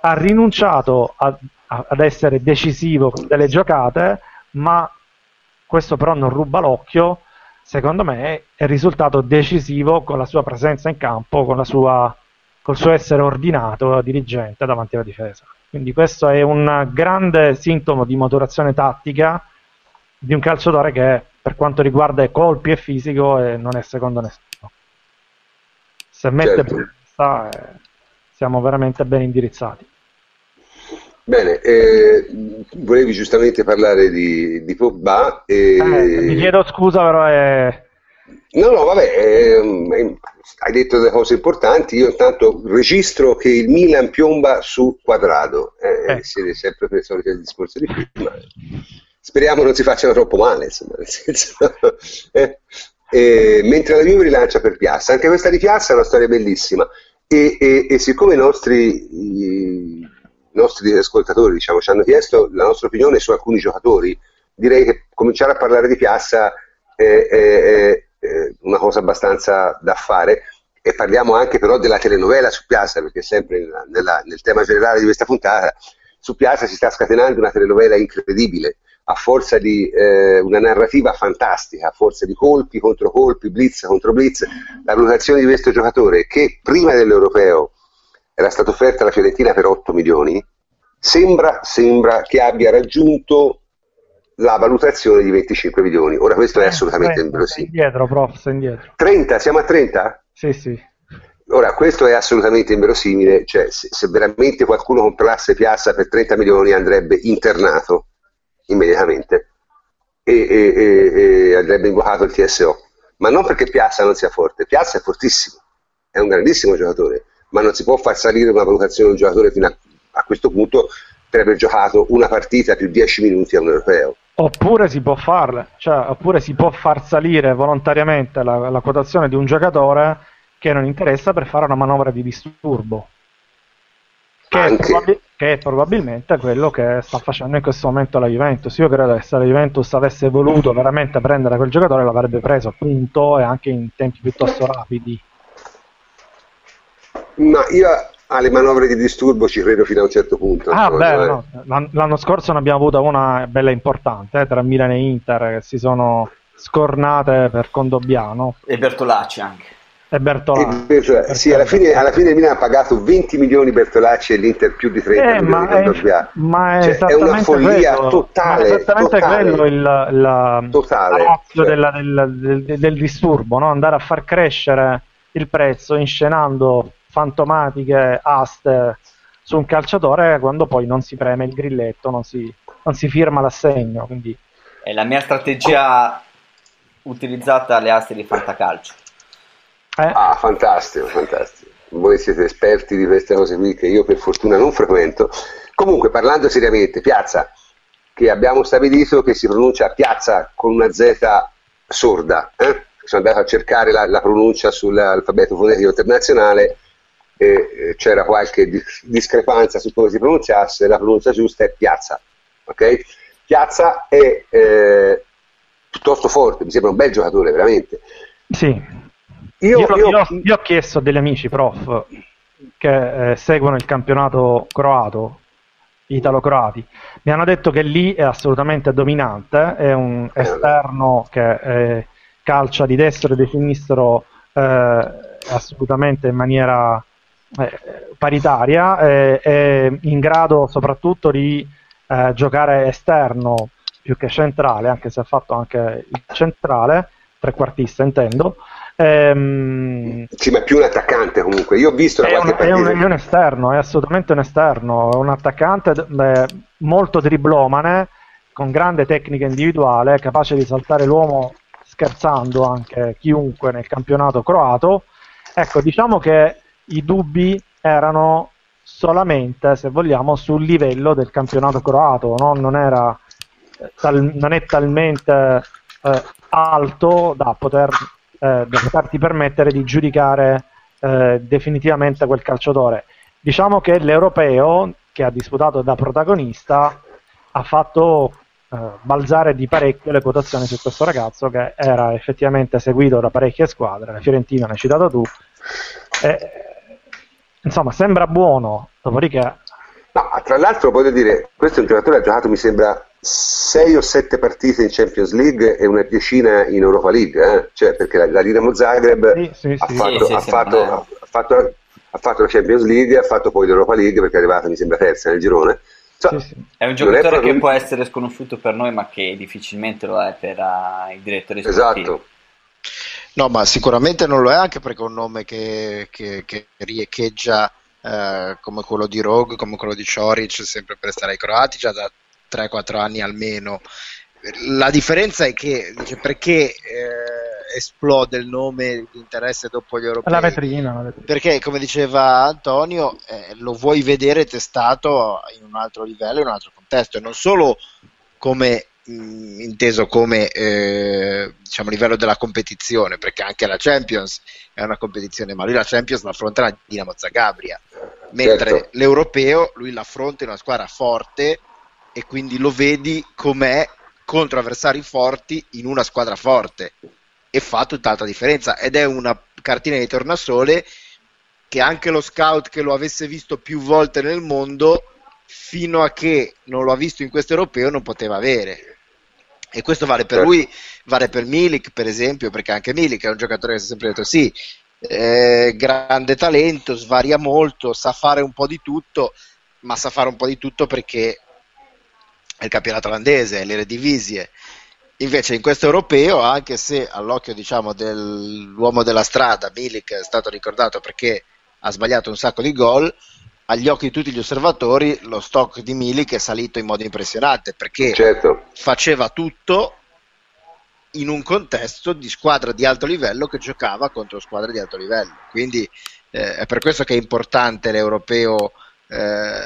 ha rinunciato a, a, ad essere decisivo con delle giocate, ma questo però non ruba l'occhio, secondo me è risultato decisivo con la sua presenza in campo, con la sua, col suo essere ordinato dirigente davanti alla difesa. Quindi questo è un grande sintomo di maturazione tattica di un calciatore che, per quanto riguarda i colpi e fisico, eh, non è secondo nessuno. Se mette presa, certo. eh, siamo veramente ben indirizzati. Bene, eh, volevi giustamente parlare di, di Pogba. E... Eh, mi chiedo scusa, però è... No, no, vabbè, eh, hai detto delle cose importanti. Io intanto registro che il Milan piomba su Quadrado, eh, eh. siete sempre per il solito discorso di prima. Speriamo non si facciano troppo male, insomma, nel senso... Eh. eh, mentre la Juve rilancia per Piazza. Anche questa di Piazza è una storia bellissima, e, e, e siccome i nostri, i nostri ascoltatori, diciamo, ci hanno chiesto la nostra opinione su alcuni giocatori, direi che cominciare a parlare di Piazza è, è, è una cosa abbastanza da fare, e parliamo anche però della telenovela su Piazza, perché sempre nella, nella, nel tema generale di questa puntata, su Piazza si sta scatenando una telenovela incredibile, a forza di eh, una narrativa fantastica, a forza di colpi contro colpi, blitz contro blitz. La valutazione di questo giocatore, che prima dell'Europeo era stata offerta alla Fiorentina per otto milioni, sembra, sembra che abbia raggiunto la valutazione di venticinque milioni. Ora questo è assolutamente inverosimile. trenta, siamo a trenta? Sì, sì. Ora questo è assolutamente inverosimile, cioè se, se veramente qualcuno comprasse Piazza per trenta milioni andrebbe internato immediatamente e, e, e, e andrebbe invocato il T S O, ma non perché Piazza non sia forte. Piazza è fortissimo, è un grandissimo giocatore, ma non si può far salire una valutazione di un giocatore fino a, a questo punto per aver giocato una partita più dieci minuti a un europeo. Oppure si può farla, cioè, oppure si può far salire volontariamente la, la quotazione di un giocatore che non interessa per fare una manovra di disturbo, che è, probab- che è probabilmente quello che sta facendo in questo momento la Juventus. Io credo che se la Juventus avesse voluto veramente prendere quel giocatore l'avrebbe preso, appunto, e anche in tempi piuttosto rapidi. Ma io alle manovre di disturbo ci credo fino a un certo punto. Ah, beh, no. L'anno scorso ne abbiamo avuta una bella importante, eh, tra Milan e Inter, che si sono scornate per Condobbiano. E Bertolacci anche. E Bertolacci. E Bertolacci. Sì, alla fine, alla fine Milan ha pagato venti milioni Bertolacci e l'Inter più di trenta eh, milioni Condobbiano. Ma è, ma è, cioè, è una follia quello, totale. Ma è esattamente totale, quello il, il totale, cioè. della, del, del, del, del disturbo, no? Andare a far crescere il prezzo inscenando fantomatiche aste su un calciatore quando poi non si preme il grilletto, non si, non si firma l'assegno. Quindi è la mia strategia utilizzata alle aste di fantacalcio. Eh? Ah, fantastico, fantastico. Voi siete esperti di queste cose qui che io per fortuna non frequento. Comunque, parlando seriamente, Piazza, che abbiamo stabilito che si pronuncia Piazza con una Z sorda, eh? Sono andato a cercare la, la pronuncia sull'alfabeto fonetico internazionale, eh, c'era qualche dis- discrepanza su come si pronunciasse. La pronuncia giusta è Piazza, ok? Piazza è eh, piuttosto forte, mi sembra un bel giocatore veramente. Sì. Io, io, io, io, io ho chiesto a degli amici prof che eh, seguono il campionato croato, italo-croati, mi hanno detto che lì è assolutamente dominante, è un esterno che eh, calcia di destro e di sinistro eh, assolutamente in maniera eh, paritaria, eh, è in grado soprattutto di eh, giocare esterno più che centrale, anche se ha fatto anche il centrale, trequartista intendo. Ehm, sì, ma è più un attaccante comunque. Io ho visto la è, un, è, un, è un esterno, è assolutamente un esterno, un attaccante beh, molto driblomane, con grande tecnica individuale, capace di saltare l'uomo scherzando anche chiunque nel campionato croato. Ecco, diciamo che i dubbi erano solamente, se vogliamo, sul livello del campionato croato, no? non, era, tal, non è talmente eh, alto da poter Eh, per farti permettere di giudicare eh, definitivamente quel calciatore. Diciamo che l'europeo che ha disputato da protagonista ha fatto eh, balzare di parecchio le quotazioni su questo ragazzo, che era effettivamente seguito da parecchie squadre. La Fiorentina l'hai citato tu, e, insomma, sembra buono, dopodiché no, tra l'altro voglio dire, questo è un giocatore che ha giocato mi sembra sei o sette partite in Champions League e una diecina in Europa League, eh? Cioè, perché la, la Dinamo Zagreb ha fatto la Champions League, ha fatto poi l'Europa League, perché è arrivata mi sembra terza nel girone. So, sì, sì. È un giocatore è proprio... che può essere sconosciuto per noi, ma che difficilmente lo è per uh, il direttore sportivo. Esatto. No, ma sicuramente non lo è, anche perché è un nome che, che, che riecheggia uh, come quello di Rogue, come quello di Ćorić, sempre per stare ai croati, già da tre quattro anni almeno. La differenza è che dice, perché eh, esplode il nome di interesse dopo gli europei? La vetrina, la vetrina. Perché, come diceva Antonio, eh, lo vuoi vedere testato in un altro livello, in un altro contesto, e non solo come mh, inteso come eh, diciamo livello della competizione, perché anche la Champions è una competizione, ma lui la Champions l'affronta la Dinamo Zagabria, mentre certo. l'europeo lui l'affronta in una squadra forte e quindi lo vedi com'è contro avversari forti in una squadra forte, e fa tutt'altra differenza, ed è una cartina di tornasole che anche lo scout che lo avesse visto più volte nel mondo, fino a che non lo ha visto in questo europeo, non poteva avere. E questo vale per lui, vale per Milik per esempio, perché anche Milik è un giocatore che si è sempre detto sì, eh, grande talento, svaria molto, sa fare un po' di tutto, ma sa fare un po' di tutto perché è il campionato olandese, è l'Eredivisie. Invece in questo europeo, anche se all'occhio diciamo dell'uomo della strada Milik è stato ricordato perché ha sbagliato un sacco di gol, agli occhi di tutti gli osservatori lo stock di Milik è salito in modo impressionante, perché certo. faceva tutto in un contesto di squadra di alto livello che giocava contro squadre di alto livello, quindi eh, è per questo che è importante l'europeo, eh,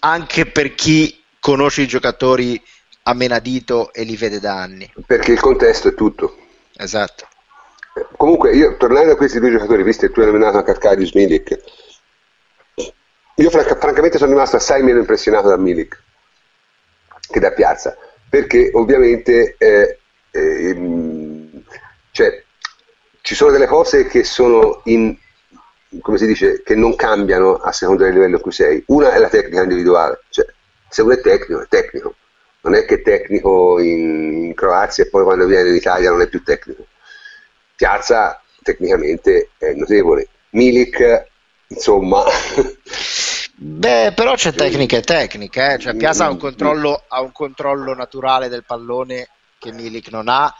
anche per chi conosce i giocatori a menadito e li vede da anni, perché il contesto è tutto. Esatto. Comunque, io tornando a questi due giocatori, visto che tu hai nominato anche Arkadiusz Milik, io franca, francamente sono rimasto assai meno impressionato da Milik che da Piazza, perché ovviamente eh, eh, cioè, ci sono delle cose che sono in, come si dice, che non cambiano a seconda del livello in cui sei. Una è la tecnica individuale, cioè se uno è tecnico è tecnico, non è che è tecnico in, in Croazia e poi quando viene in Italia non è più tecnico. Piazza tecnicamente è notevole, Milik insomma. Beh, però c'è tecnica e tecnica, eh? Cioè Piazza ha un controllo, ha un controllo naturale del pallone che Milik non ha,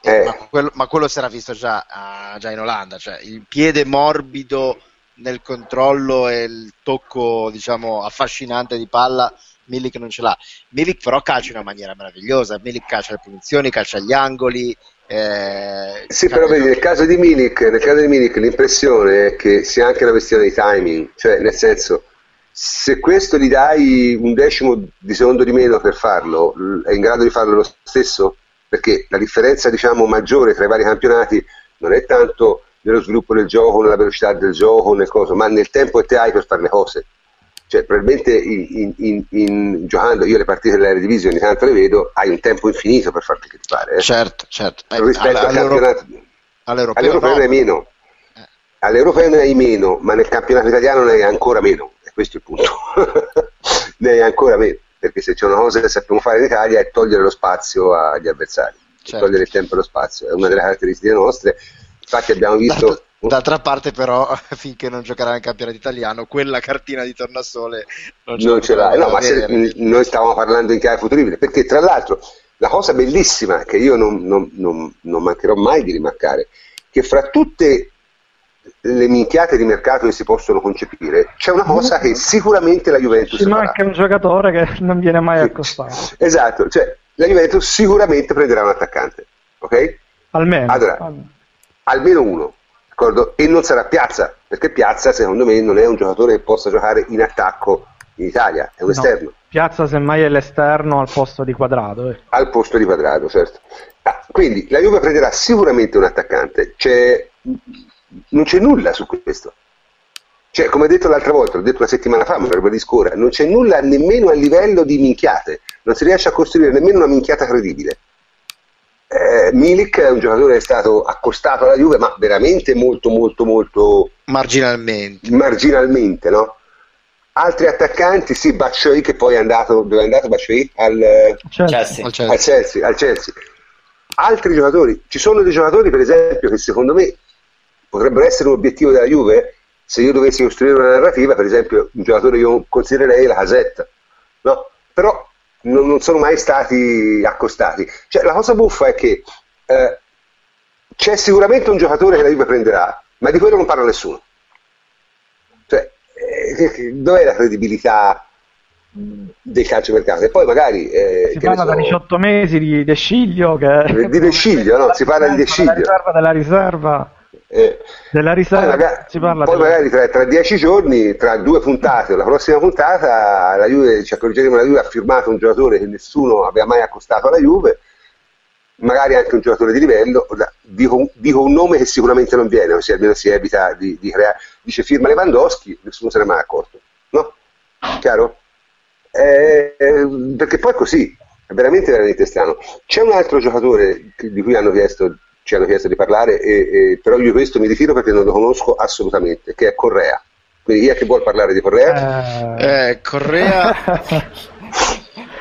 eh. Eh, ma, quello, ma quello si era visto già, ah, già in Olanda, cioè il piede morbido nel controllo e il tocco diciamo affascinante di palla Milik non ce l'ha. Milik però calcia in una maniera meravigliosa, Milik calcia le punizioni, calcia gli angoli. Eh, sì, però vedi, nel caso di Milik, nel caso di Milik l'impressione è che sia anche una questione di timing, cioè nel senso, se questo gli dai un decimo di secondo di meno per farlo, è in grado di farlo lo stesso? Perché la differenza diciamo maggiore tra i vari campionati non è tanto nello sviluppo del gioco, nella velocità del gioco, nel coso, ma nel tempo che te hai per fare le cose. Cioè probabilmente in, in, in, giocando, io le partite dell'Eredivisie ogni tanto le vedo, hai un tempo infinito per farti che ti pare, eh? certo, certo. Eh, rispetto all- al campionato all'europeo, all'europeo no. è meno eh. all'europeo ne hai meno, ma nel campionato italiano ne hai ancora meno, e questo è il punto. Ne hai ancora meno, perché se c'è una cosa che sappiamo fare in Italia è togliere lo spazio agli avversari, certo. togliere il tempo e lo spazio è una delle caratteristiche nostre, infatti abbiamo visto. D'altra parte però, finché non giocherà nel campionato italiano, quella cartina di tornasole non, non ce l'ha. No, ma se noi stavamo parlando in chiave futuribile, perché tra l'altro la cosa bellissima che io non, non, non, non mancherò mai di rimarcare, che fra tutte le minchiate di mercato che si possono concepire, c'è una cosa che sicuramente la Juventus ci farà. Manca un giocatore che non viene mai sì. accostato. Esatto, cioè la Juventus sicuramente prenderà un attaccante, ok? Almeno. Allora, almeno. almeno uno. D'accordo? E non sarà Piazza, perché Piazza secondo me non è un giocatore che possa giocare in attacco in Italia, è un no, esterno. Piazza semmai è l'esterno al posto di Quadrado. Eh. Al posto di Quadrado, certo. Ah, quindi la Juve prenderà sicuramente un attaccante, c'è, non c'è nulla su questo. Cioè, come ho detto l'altra volta, l'ho detto una settimana fa, ma per ribadisco ora, non c'è nulla nemmeno a livello di minchiate, non si riesce a costruire nemmeno una minchiata credibile. Eh, Milik è un giocatore che è stato accostato alla Juve, ma veramente molto molto molto marginalmente, marginalmente no? Altri attaccanti, sì, Batshuayi, che poi è andato, dove è andato Batshuayi? Al Chelsea. Al Chelsea. Al Chelsea, al Chelsea. Altri giocatori, ci sono dei giocatori per esempio che secondo me potrebbero essere un obiettivo della Juve, se io dovessi costruire una narrativa, per esempio un giocatore io considererei la Casetta, no? Però non sono mai stati accostati. Cioè, la cosa buffa è che eh, c'è sicuramente un giocatore che la Juve prenderà, ma di quello non parla nessuno. Cioè, eh, dov'è la credibilità del calciomercato? E poi magari eh, si che parla so... da diciotto mesi di De Sciglio, che... di De Sciglio, no? Si parla di De Sciglio, della riserva della riserva. Eh, della risata poi, si parla poi magari tra, tra dieci giorni, tra due puntate, la prossima puntata la Juve, ci accorgeremo che la Juve ha firmato un giocatore che nessuno aveva mai accostato alla Juve, magari anche un giocatore di livello. Dico, dico un nome che sicuramente non viene, così almeno si evita di, di creare. Dice firma Lewandowski, nessuno se ne è mai accorto, no? Chiaro? Eh, perché poi così è veramente veramente strano. C'è un altro giocatore di cui hanno chiesto ci hanno chiesto di parlare, e, e, però io questo mi ritiro perché non lo conosco assolutamente, che è Correa. Quindi chi è che vuol parlare di Correa? Eh, eh, Correa...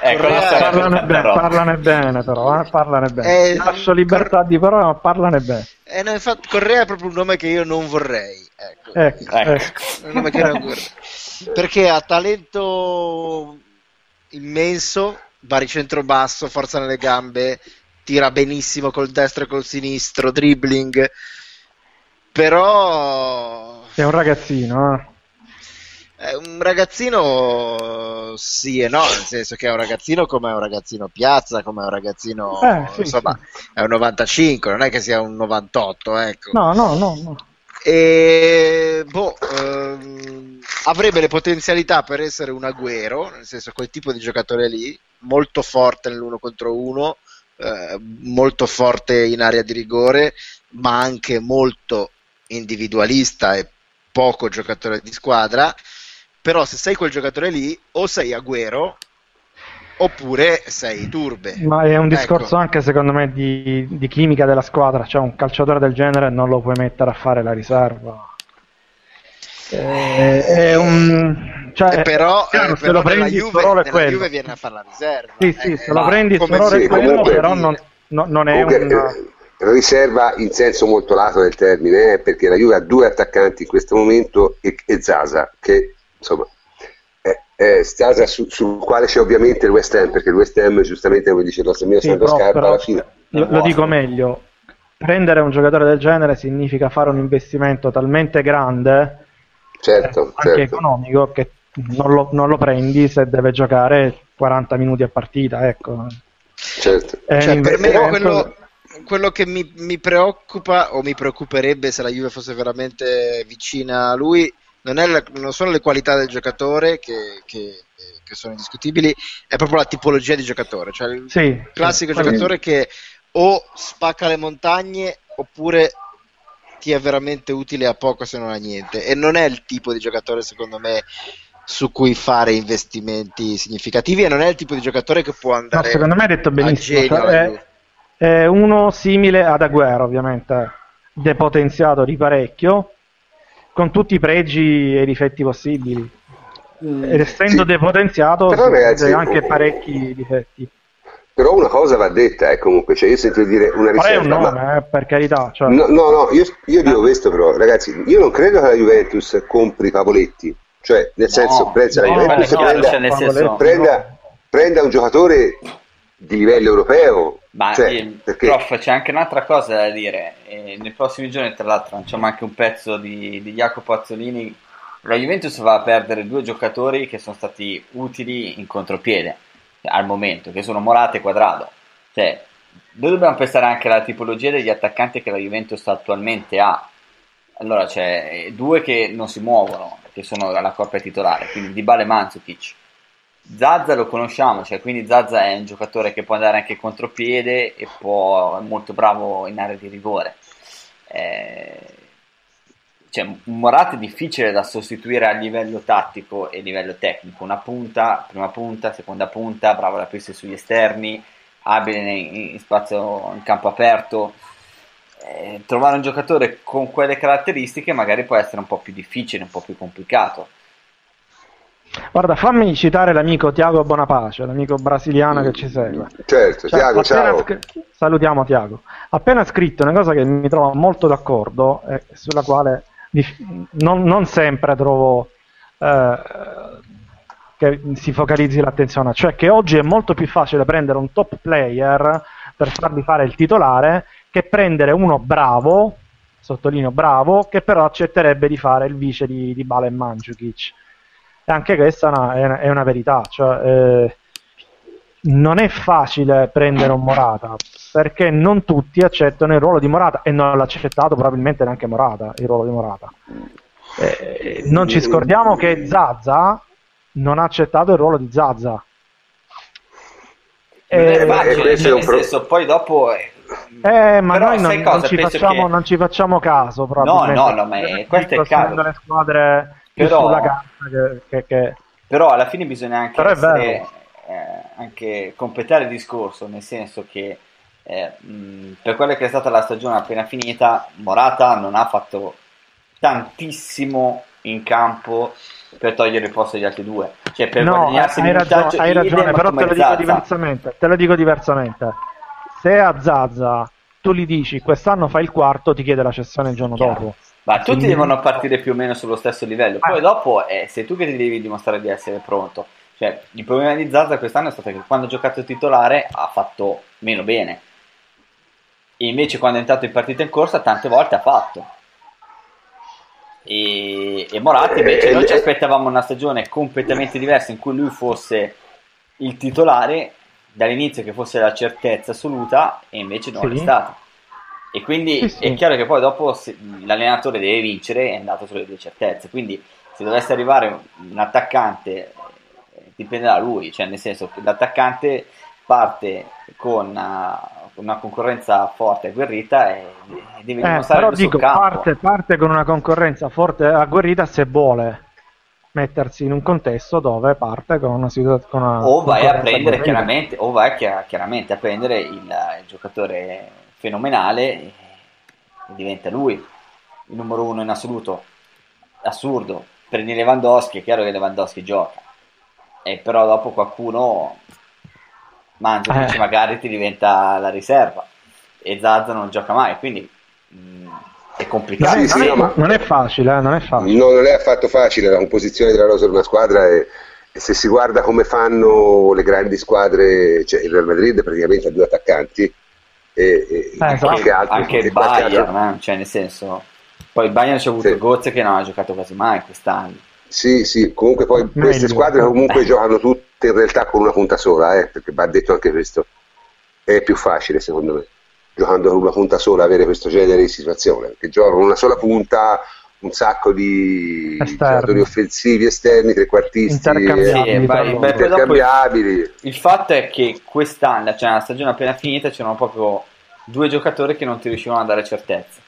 eh, Correa... Parlane, bene, però. parlane bene però, eh, parlane bene. Eh, Lascio libertà Cor... di parola, ma parlane bene. Eh, no, infatti, Correa è proprio un nome che io non vorrei. Ecco, ecco, ecco. Un nome che non vorrei. Perché ha talento immenso, baricentro basso, forza nelle gambe, tira benissimo col destro e col sinistro, dribbling, però è un ragazzino, eh? È un ragazzino sì e no, nel senso che è un ragazzino come è un ragazzino Piazza, come è un ragazzino eh, sì, insomma sì. È un novantacinque, non è che sia un novantotto, ecco. No, no, no, no. E boh, ehm, avrebbe le potenzialità per essere un Agüero, nel senso quel tipo di giocatore lì, molto forte nell'uno contro uno, Eh, molto forte in area di rigore, ma anche molto individualista e poco giocatore di squadra. Però se sei quel giocatore lì, o sei Agüero oppure sei Iturbe. Ma è un discorso, ecco, anche secondo me di, di chimica della squadra, cioè un calciatore del genere non lo puoi mettere a fare la riserva. Eh, è un, cioè, eh però, eh, se lo prendi il Juve, la Juve viene a fare la riserva, sì, sì, eh, se lo prendi il sì, quello, però non, no, non è una riserva in senso molto lato del termine, eh, perché la Juve ha due attaccanti in questo momento e, e Zaza, che insomma è, è Zaza su, sul quale c'è ovviamente il West Ham, perché il West Ham giustamente, come dice il nostro amico, sì, però, Scarpa, però, alla fine lo, lo dico meglio, prendere un giocatore del genere significa fare un investimento talmente grande, certo, anche certo, economico, che non lo, non lo prendi se deve giocare quaranta minuti a partita, ecco. Certo. Cioè, per me quello, quello che mi, mi preoccupa, o mi preoccuperebbe se la Juve fosse veramente vicina a lui, non, è la, non sono le qualità del giocatore che, che, che sono indiscutibili, è proprio la tipologia di giocatore, cioè il sì, classico sì, giocatore sì, che o spacca le montagne oppure è veramente utile a poco se non a niente, e non è il tipo di giocatore secondo me su cui fare investimenti significativi, e non è il tipo di giocatore che può andare, no, secondo me hai detto benissimo, è, è uno simile ad Agüero, ovviamente depotenziato di parecchio, con tutti i pregi e i difetti possibili, mm, ed essendo sì, depotenziato ha anche parecchi difetti. Però una cosa va detta, eh, comunque, cioè io sento dire una riserva, ma è un nome, ma... eh, per carità, cioè... no, no, no, io, io dico questo, però ragazzi, io non credo che la Juventus compri Pavoletti, cioè nel no, senso pensa no, la Juventus no, prenda, no, nel senso, prenda, no. prenda un giocatore di livello europeo, ma cioè, il, perché... prof, c'è anche un'altra cosa da dire, e nei prossimi giorni tra l'altro lanciamo anche un pezzo di, di Jacopo Azzolini, la Juventus va a perdere due giocatori che sono stati utili in contropiede al momento, che sono Morata e Quadrado, cioè noi dobbiamo pensare anche alla tipologia degli attaccanti che la Juventus attualmente ha. Allora c'è due che non si muovono, che sono la coppia titolare, quindi Dybala e Mandzukic. Zaza lo conosciamo, cioè quindi Zaza è un giocatore che può andare anche contropiede e può, è molto bravo in area di rigore, eh, cioè Morata è difficile da sostituire a livello tattico e a livello tecnico, una punta, prima punta, seconda punta, bravo ad aprirsi sugli esterni, abile in spazio, in campo aperto, eh, trovare un giocatore con quelle caratteristiche magari può essere un po' più difficile, un po' più complicato. Guarda, fammi citare l'amico Tiago Bonapace, l'amico brasiliano mm. che ci segue. Certo, cioè, Tiago, ciao. Sc- salutiamo Tiago. Appena scritto una cosa che mi trova molto d'accordo, eh, sulla quale Non, non sempre trovo eh, che si focalizzi l'attenzione, cioè che oggi è molto più facile prendere un top player per fargli fare il titolare che prendere uno bravo, sottolineo bravo, che però accetterebbe di fare il vice di, di Bale e Mandzukic. E anche questa è una, è una verità, cioè, eh, non è facile prendere un Morata, perché non tutti accettano il ruolo di Morata, e non l'ha accettato probabilmente neanche Morata il ruolo di Morata. Eh, non ci scordiamo che Zaza non ha accettato il ruolo di Zaza, eh, facile, cioè, nel senso, poi dopo eh, eh, ma noi non, non, ci facciamo, che... non ci facciamo caso probabilmente. No, no, no, ma è, questo è il caso. Le squadre però, sulla carta che, che, che... però alla fine bisogna anche essere, eh, anche completare il discorso, nel senso che eh, mh, per quella che è stata la stagione appena finita, Morata non ha fatto tantissimo in campo per togliere il posto agli altri due, cioè per no, guadagnarsi hai, ragione, hai ragione, però te lo, dico diversamente, te lo dico diversamente. Se a Zaza tu gli dici quest'anno fai il quarto, ti chiede la cessione il giorno Chiaro. dopo. Ma tutti Quindi... devono partire più o meno sullo stesso livello, poi ah. dopo eh, sei tu che ti devi dimostrare di essere pronto. Cioè, il problema di Zaza quest'anno è stato che quando ha giocato titolare ha fatto meno bene, e invece quando è entrato in partita in corsa tante volte ha fatto. E, e Morata invece noi ci aspettavamo una stagione completamente diversa in cui lui fosse il titolare dall'inizio, che fosse la certezza assoluta, e invece non sì. è stato, e quindi sì, sì. è chiaro che poi dopo se, l'allenatore deve vincere, è andato sulle due certezze, quindi se dovesse arrivare un attaccante dipende da lui, cioè nel senso che l'attaccante parte con uh, una concorrenza forte e agguerrita, e deve eh, dimostrare il suo campo. Parte, parte con una concorrenza forte e agguerrita se vuole mettersi in un contesto dove parte con una situazione, o vai a prendere chiaramente, o vai a, chiaramente a prendere il, il giocatore fenomenale, e diventa lui il numero uno in assoluto. Assurdo, prendi Lewandowski, è chiaro che Lewandowski gioca, e però dopo qualcuno mangia, eh. magari ti diventa la riserva, e Zaza non gioca mai, quindi mh, è complicato. Sì, sì, non, è, ma non è facile, eh, non è facile. No, non è affatto facile la composizione della rosa di una squadra, e, e se si guarda come fanno le grandi squadre, cioè il Real Madrid praticamente ha due attaccanti, e, e eh, qualche so. altro, anche il Bayern, altro... cioè nel senso, poi il Bayern ci ha avuto sì. Gozze che non ha giocato quasi mai quest'anno. Sì, sì, comunque poi Meglio. queste squadre comunque giocano tutte in realtà con una punta sola, eh, perché va detto anche questo, è più facile secondo me, giocando con una punta sola, avere questo genere di situazione, perché giocano con una sola punta, un sacco di giocatori offensivi esterni, trequartisti, intercambiabili. Eh, il fatto è che quest'anno, cioè nella stagione appena finita, c'erano proprio due giocatori che non ti riuscivano a dare certezza,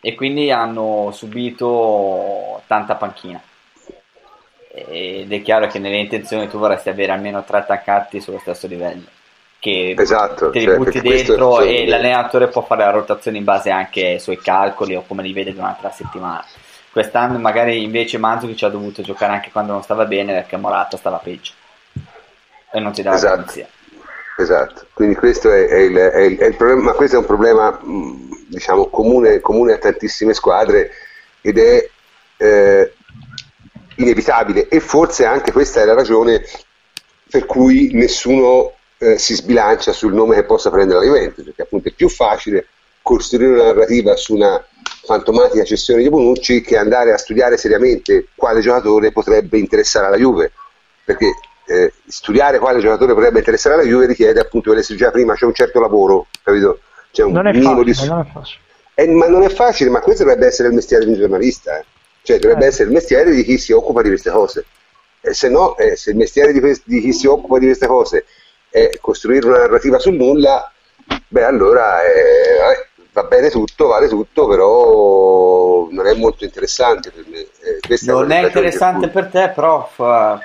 e quindi hanno subito tanta panchina. Ed è chiaro che nelle intenzioni tu vorresti avere almeno tre attaccanti sullo stesso livello, che esatto, te li cioè, butti dentro, e l'allenatore può fare la rotazione in base anche ai suoi calcoli o come li vede durante la settimana. Quest'anno magari invece Mandzukic ci ha dovuto giocare anche quando non stava bene, perché Morata stava peggio e non ti dava esatto. garanzia. Esatto, quindi questo è, è, il, è, il, è il problema, ma questo è un problema diciamo comune, comune a tantissime squadre, ed è eh, inevitabile, e forse anche questa è la ragione per cui nessuno eh, si sbilancia sul nome che possa prendere la Juventus, perché appunto è più facile costruire una narrativa su una fantomatica cessione di Bonucci che andare a studiare seriamente quale giocatore potrebbe interessare alla Juve, perché eh, studiare quale giocatore potrebbe interessare alla Juve richiede appunto, come si diceva prima, c'è un certo lavoro, capito? C'è un non, è facile, di... non è facile eh, ma non è facile, ma questo dovrebbe essere il mestiere di un giornalista, eh. Cioè dovrebbe eh. essere il mestiere di chi si occupa di queste cose, e se no, eh, se il mestiere di, que- di chi si occupa di queste cose è costruire una narrativa sul nulla, beh allora eh, va bene tutto, vale tutto, però non è molto interessante per me. Eh, non è interessante per te, prof,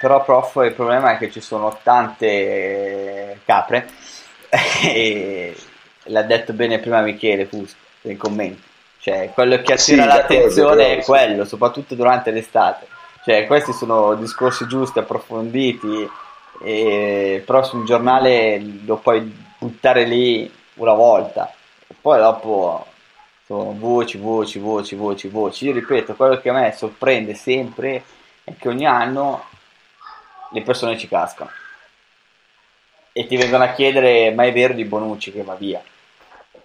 però prof, il problema è che ci sono tante capre, e l'ha detto bene prima Michele Fusco nei commenti. Cioè, quello che attira sì, l'attenzione però, è quello, sì. soprattutto durante l'estate. Cioè, questi sono discorsi giusti, approfonditi, e... però sul giornale lo puoi buttare lì una volta, e poi dopo sono voci, voci, voci, voci, voci. Io ripeto, quello che a me sorprende sempre è che ogni anno le persone ci cascano e ti vengono a chiedere: ma è vero di Bonucci che va via?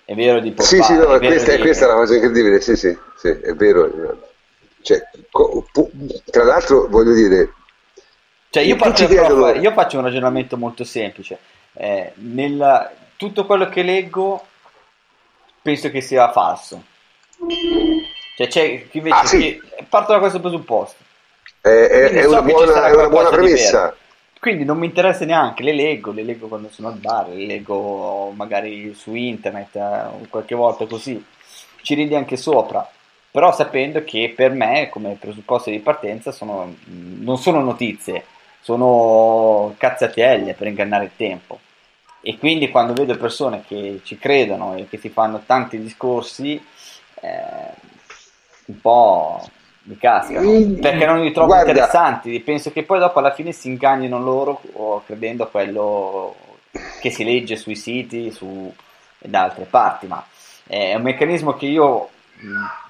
È vero di Pogba, sì, sì, no, è questa, di... questa è una cosa incredibile, sì, sì, sì, è vero. Cioè, co, pu, tra l'altro voglio dire, cioè io, faccio, chiedono... io faccio un ragionamento molto semplice. eh, nella, tutto quello che leggo penso che sia falso, cioè c'è chi invece ah, sì. che, parto da questo presupposto, è, è, è, so una, buona, è una buona premessa, quindi non mi interessa neanche, le leggo, le leggo quando sono al bar, le leggo magari su internet, eh, qualche volta così ci ridi anche sopra, però sapendo che per me come presupposto di partenza sono, non sono notizie, sono cazzatelle per ingannare il tempo, e quindi quando vedo persone che ci credono e che si fanno tanti discorsi eh, un po' mi cascano, perché non li trovo Guarda. interessanti, penso che poi dopo alla fine si ingannino loro o credendo a quello che si legge sui siti su, da altre parti, ma è un meccanismo che io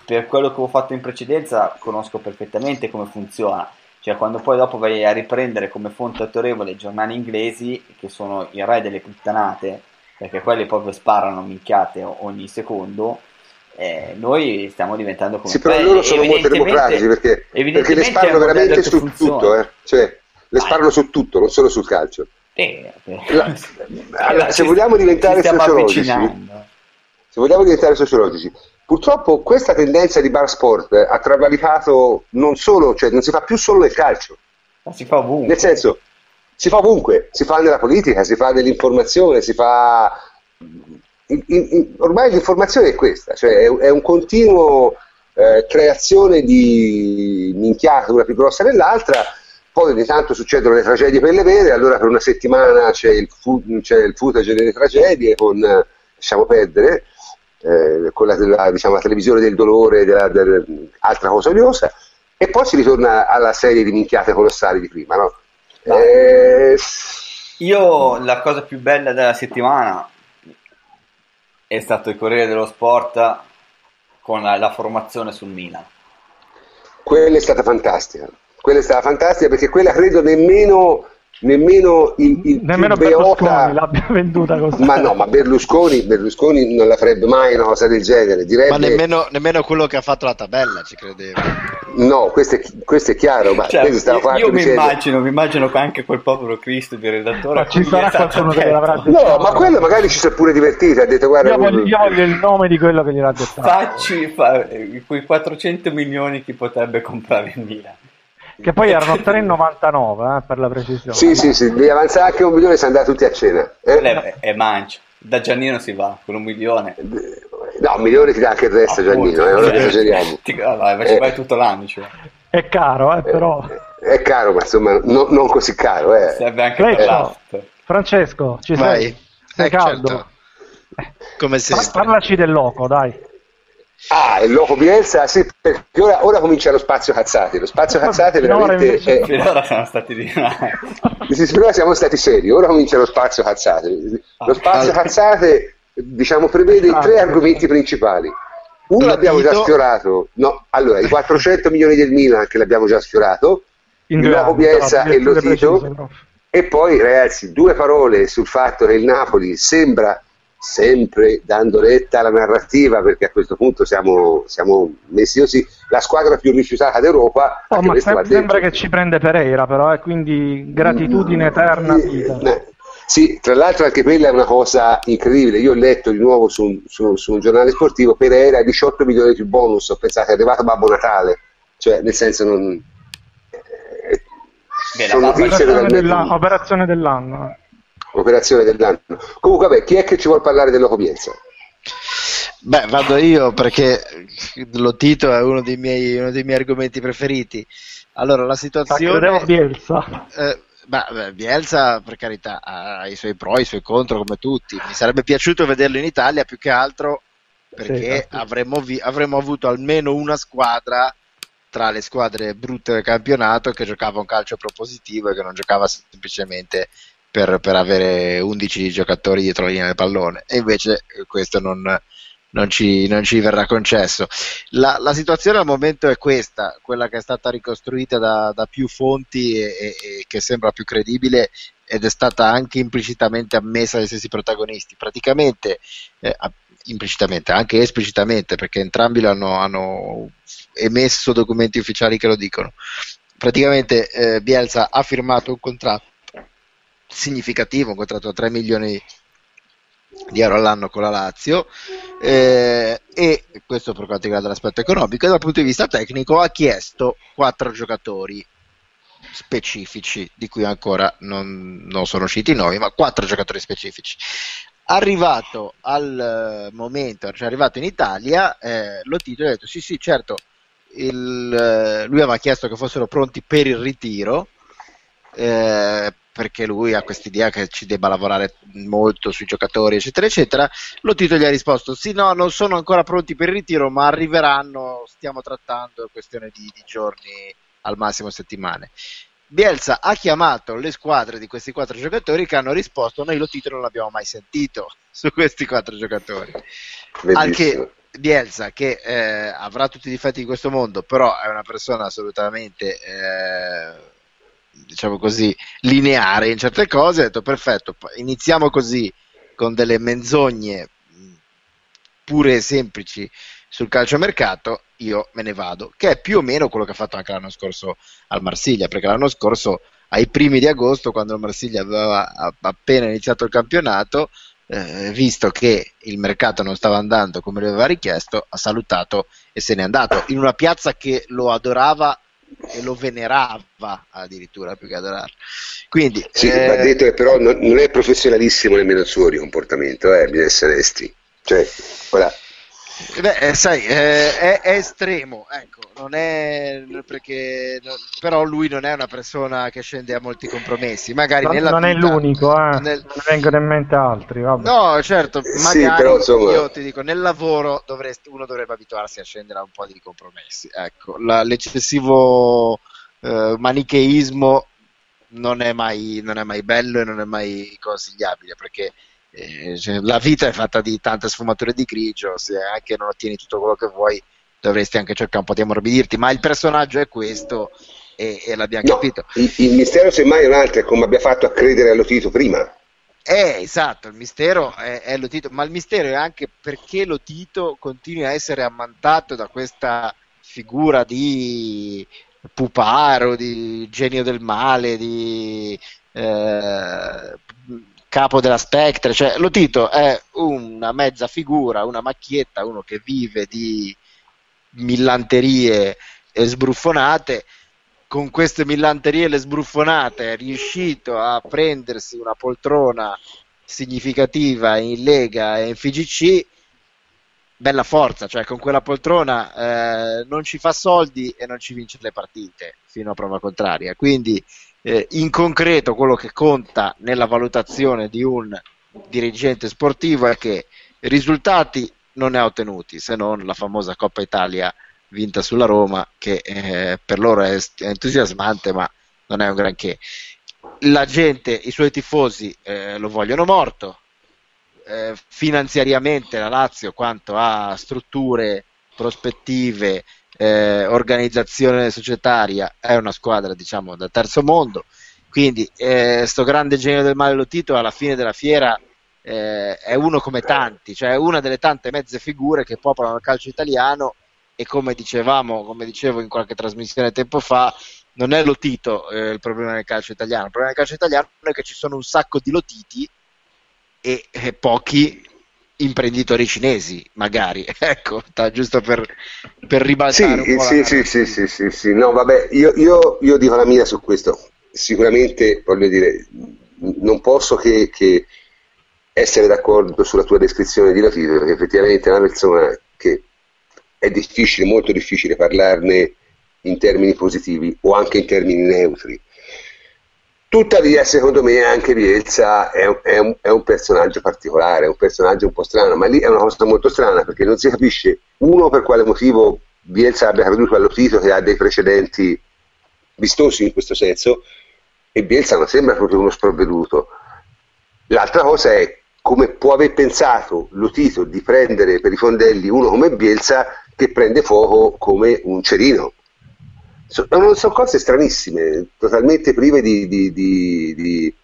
per quello che ho fatto in precedenza conosco perfettamente come funziona, cioè quando poi dopo vai a riprendere come fonte autorevole i giornali inglesi che sono i re delle puttanate, perché quelli proprio sparano minchiate ogni secondo, eh, noi stiamo diventando come sì, però loro sono molto democratici perché, perché le sparano veramente su funziona. tutto eh. cioè le sparano ah, su tutto, non solo sul calcio, eh, eh. La, allora, se vogliamo diventare sociologici se vogliamo diventare sociologici purtroppo questa tendenza di Bar Sport ha travalicato non solo, cioè non si fa più solo nel calcio, ma si fa ovunque. Nel senso, si fa ovunque, si fa nella politica, si fa nell'informazione, si fa. In, in, ormai l'informazione è questa, cioè è, è un continuo eh, creazione di minchiate, una più grossa dell'altra. Poi ogni tanto succedono le tragedie per le vere, allora per una settimana c'è il, fu- c'è il footage delle tragedie con lasciamo perdere. Eh, con la, la, diciamo, la televisione del dolore, della, della, altra cosa odiosa, e poi si ritorna alla serie di minchiate colossali di prima, no? No. Eh... Io la cosa più bella della settimana è stato il Corriere dello Sport con la, la formazione sul Milan. Quella è stata fantastica, quella è stata fantastica perché quella credo nemmeno nemmeno il, il nemmeno Berlusconi beota... l'abbia venduta così. Ma no, ma Berlusconi, Berlusconi non la farebbe mai una cosa del genere, direbbe... ma nemmeno, nemmeno quello che ha fatto la tabella ci credeva. No, questo è, questo è chiaro, ma cioè, io, io mi immagino mi immagino che anche quel povero Cristo di redattore, ma ci sarà qualcuno detto. Che l'avrà detto, no, ma quello magari ci si è pure divertito, ha detto guarda, io voglio, io voglio il nome di quello che gliel'ha detto, facci fa, quei quattrocento milioni che potrebbe comprare in Milano, che poi erano tre virgola novantanove eh, per la precisione. Sì, sì, sì, devi avanzare anche un milione se andate tutti a cena. Eh? E mangia, da Giannino si va con un milione. No, un milione ti dà anche il resto, ah, Giannino, eh, non eh, esageriamo. Ti, allora, eh. Ci vai tutto l'anno, cioè. È caro, eh, però. Eh, è caro, ma insomma, no, non così caro. Eh. Serve anche il eh. Francesco, ci vai. sei? Sei eh, caldo? Certo. Come sei? Par- parlaci del loco, dai. Ah, il loco Bielsa, sì, perché ora, ora comincia lo spazio cazzate, lo spazio cazzate veramente... È... Finora siamo stati di sì, finora siamo stati seri, ora comincia lo spazio cazzate. Lo spazio cazzate, diciamo, prevede i tre argomenti principali. Uno l'abbiamo già sfiorato, no, allora, i quattrocento milioni del Milan che l'abbiamo già sfiorato, il loco Bielsa e lo Tito, e poi, ragazzi, due parole sul fatto che il Napoli sembra... sempre dando retta alla narrativa, perché a questo punto siamo, siamo messi così, la squadra più rifiutata d'Europa. Oh, ma sem- sembra che ci prende Pereira però, e eh, quindi gratitudine mm, eterna. Eh, sì, tra l'altro anche quella è una cosa incredibile, io ho letto di nuovo su, su, su un giornale sportivo, Pereira diciotto milioni più bonus, ho pensato che è arrivato Babbo Natale, cioè nel senso non... Eh, Beh, sono notizie dell'anno. Operazione dell'anno. Operazione dell'anno. Comunque, vabbè, chi è che ci vuol parlare dell'Ocopienza? Beh, vado io perché lo Tito è uno dei miei, uno dei miei argomenti preferiti. Allora, la situazione. Bielsa. Eh, beh, Bielsa, per carità, ha i suoi pro e i suoi contro, come tutti. Mi sarebbe piaciuto vederlo in Italia più che altro perché sì, avremmo, vi- avremmo avuto almeno una squadra tra le squadre brutte del campionato che giocava un calcio propositivo e che non giocava semplicemente. Per, per avere undici giocatori dietro la linea del pallone, e invece questo non, non, ci, non ci verrà concesso. La, la situazione al momento è questa, quella che è stata ricostruita da, da più fonti e, e, e che sembra più credibile ed è stata anche implicitamente ammessa dai stessi protagonisti, praticamente eh, implicitamente, anche esplicitamente, perché entrambi l'hanno, hanno emesso documenti ufficiali che lo dicono. Praticamente eh, Bielsa ha firmato un contratto significativo, un contratto da tre milioni di euro all'anno con la Lazio, eh, e questo per quanto riguarda l'aspetto economico. E dal punto di vista tecnico ha chiesto quattro giocatori specifici, di cui ancora non, non sono usciti noi, ma quattro giocatori specifici. Arrivato al momento, cioè arrivato in Italia, eh, lo titolo ha detto sì sì certo, il, eh, lui aveva chiesto che fossero pronti per il ritiro, eh, perché lui ha quest'idea che ci debba lavorare molto sui giocatori eccetera eccetera. Lo titolo gli ha risposto sì no, non sono ancora pronti per il ritiro, ma arriveranno, stiamo trattando, questione di, di giorni, al massimo settimane. Bielsa ha chiamato le squadre di questi quattro giocatori che hanno risposto noi lo titolo non l'abbiamo mai sentito su questi quattro giocatori. Bellissimo. Anche Bielsa, che eh, avrà tutti i difetti di questo mondo, però è una persona assolutamente eh, diciamo così lineare in certe cose, ha detto perfetto, iniziamo così con delle menzogne pure e semplici sul calciomercato, io me ne vado, che è più o meno quello che ha fatto anche l'anno scorso al Marsiglia, perché l'anno scorso ai primi di agosto, quando il Marsiglia aveva appena iniziato il campionato, eh, visto che il mercato non stava andando come lo aveva richiesto, ha salutato e se n'è andato in una piazza che lo adorava e lo venerava addirittura, più che adorare. Quindi, sì, eh... va detto che però non, non è professionalissimo nemmeno il suo comportamento, eh, bisogna essere esti, cioè, voilà. Beh, eh, sai, eh, è, è estremo, ecco, non è perché non, però lui non è una persona che scende a molti compromessi, magari non, nella non vita, è l'unico, eh. Nel... non vengono in mente altri, vabbè. No, certo, magari sì, però, insomma... io ti dico, nel lavoro dovresti, uno dovrebbe abituarsi a scendere a un po' di compromessi, ecco, la, l'eccessivo eh, manicheismo non è mai, non è mai bello e non è mai consigliabile, perché la vita è fatta di tante sfumature di grigio, se anche non ottieni tutto quello che vuoi dovresti anche cercare un po' di ammorbidirti, ma il personaggio è questo e, e l'abbiamo no, capito. Il, il mistero semmai è un altro, come abbia fatto a credere a Lotito prima. Eh, esatto, il mistero è, è Lotito, ma il mistero è anche perché Lotito continua a essere ammantato da questa figura di puparo, di genio del male, di... Eh, capo della Spectre, cioè Lotito è una mezza figura, una macchietta, uno che vive di millanterie e sbruffonate, con queste millanterie e le sbruffonate è riuscito a prendersi una poltrona significativa in Lega e in F I G C, bella forza, cioè con quella poltrona eh, non ci fa soldi e non ci vince le partite, fino a prova contraria, quindi... Eh, in concreto quello che conta nella valutazione di un dirigente sportivo è che risultati non ne ha ottenuti, se non la famosa Coppa Italia vinta sulla Roma, che eh, per loro è entusiasmante ma non è un granché. La gente, i suoi tifosi eh, lo vogliono morto, eh, finanziariamente la Lazio quanto a strutture, prospettive, Eh, organizzazione societaria è una squadra diciamo da terzo mondo, quindi eh, sto grande genio del male Lotito alla fine della fiera eh, è uno come tanti, cioè è una delle tante mezze figure che popolano il calcio italiano e come dicevamo, come dicevo in qualche trasmissione tempo fa, non è Lotito eh, il problema del calcio italiano, il problema del calcio italiano è che ci sono un sacco di Lotiti e, e pochi imprenditori cinesi, magari, ecco, ta, giusto per, per ribaltare sì, un po' sì, la sì, sì, sì, sì, sì, no, vabbè, io, io, io dico la mia su questo, sicuramente, voglio dire, non posso che, che essere d'accordo sulla tua descrizione di Lotito, perché effettivamente è una persona che è difficile, molto difficile parlarne in termini positivi o anche in termini neutri. Tuttavia, secondo me, anche Bielsa è un, è, un, è un personaggio particolare, è un personaggio un po' strano, ma lì è una cosa molto strana, perché non si capisce, uno, per quale motivo Bielsa abbia creduto a Lotito, che ha dei precedenti vistosi in questo senso, e Bielsa non sembra proprio uno sprovveduto. L'altra cosa è come può aver pensato Lotito di prendere per i fondelli uno come Bielsa, che prende fuoco come un cerino. Sono, sono cose stranissime, totalmente prive di, di, di, di,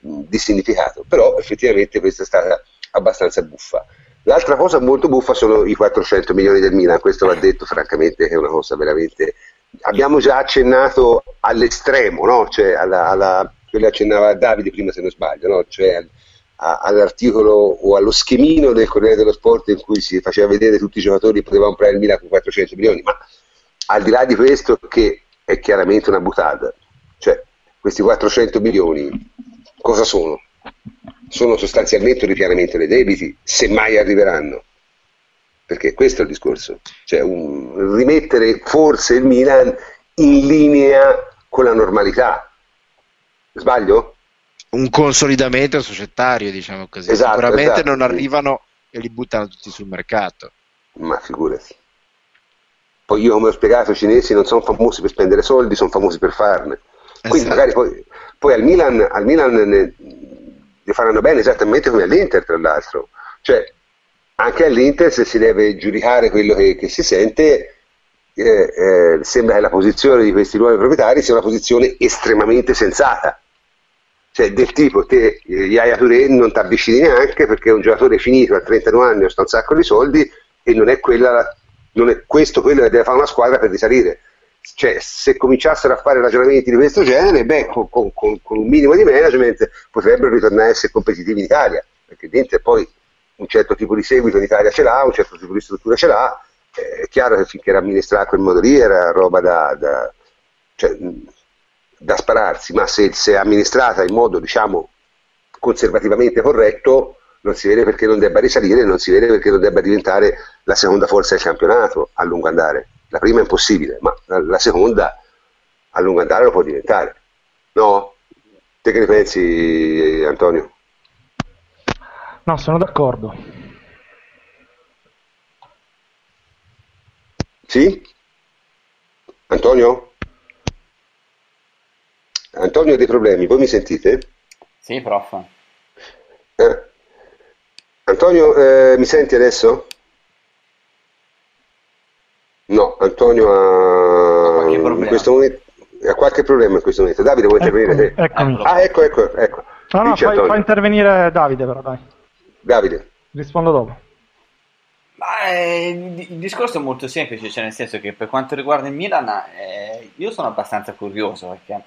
di significato, però effettivamente questa è stata abbastanza buffa. L'altra cosa molto buffa sono i quattrocento milioni del Milan, questo va detto francamente, che è una cosa veramente... Abbiamo già accennato all'estremo, no? Cioè alla, alla, quello accennava Davide prima se non sbaglio, no? Cioè a, all'articolo o allo schemino del Corriere dello Sport in cui si faceva vedere tutti i giocatori che potevano comprare il Milan con quattrocento milioni, ma al di là di questo che è chiaramente una buttata, cioè questi quattrocento milioni cosa sono? Sono sostanzialmente un ripianamento dei debiti, se mai arriveranno, perché questo è il discorso, cioè un, rimettere forse il Milan in linea con la normalità. Sbaglio? Un consolidamento societario, diciamo così. Esatto, sicuramente esatto. Non arrivano e li buttano tutti sul mercato. Ma figurati. Poi io, come ho spiegato, i cinesi non sono famosi per spendere soldi, sono famosi per farne. Quindi esatto. Magari poi, poi al Milan, al Milan ne, ne faranno bene esattamente come all'Inter, tra l'altro. Cioè, anche all'Inter, se si deve giudicare quello che, che si sente, eh, eh, sembra che la posizione di questi nuovi proprietari sia una posizione estremamente sensata. Cioè del tipo che Yaya Touré non ti avvicini neanche perché è un giocatore finito a trentanove anni, sta un sacco di soldi e non è, quella, non è questo quello che deve fare una squadra per risalire. Cioè se cominciassero a fare ragionamenti di questo genere, beh, con, con, con un minimo di management potrebbero ritornare a essere competitivi in Italia, perché dentro poi un certo tipo di seguito in Italia ce l'ha, un certo tipo di struttura ce l'ha, è chiaro che finché era amministrato in modo lì era roba da... da cioè, da spararsi, ma se, se è amministrata in modo diciamo conservativamente corretto non si vede perché non debba risalire, non si vede perché non debba diventare la seconda forza del campionato a lungo andare. La prima è impossibile, ma la, la seconda a lungo andare lo può diventare, no? Te che ne pensi, Antonio? No, sono d'accordo. Sì? Antonio? Antonio ha dei problemi, voi mi sentite? Sì, prof. Eh. Antonio, eh, mi senti adesso? No, Antonio ha in questo momento ha qualche problema in questo momento. Davide, vuoi intervenire te? Eccomi. Ah, ecco, ecco, ecco. No, no, fai, fai intervenire Davide però, dai. Davide. Rispondo dopo. Ma, eh, il discorso è molto semplice, cioè nel senso che per quanto riguarda il Milan, eh, io sono abbastanza curioso perché...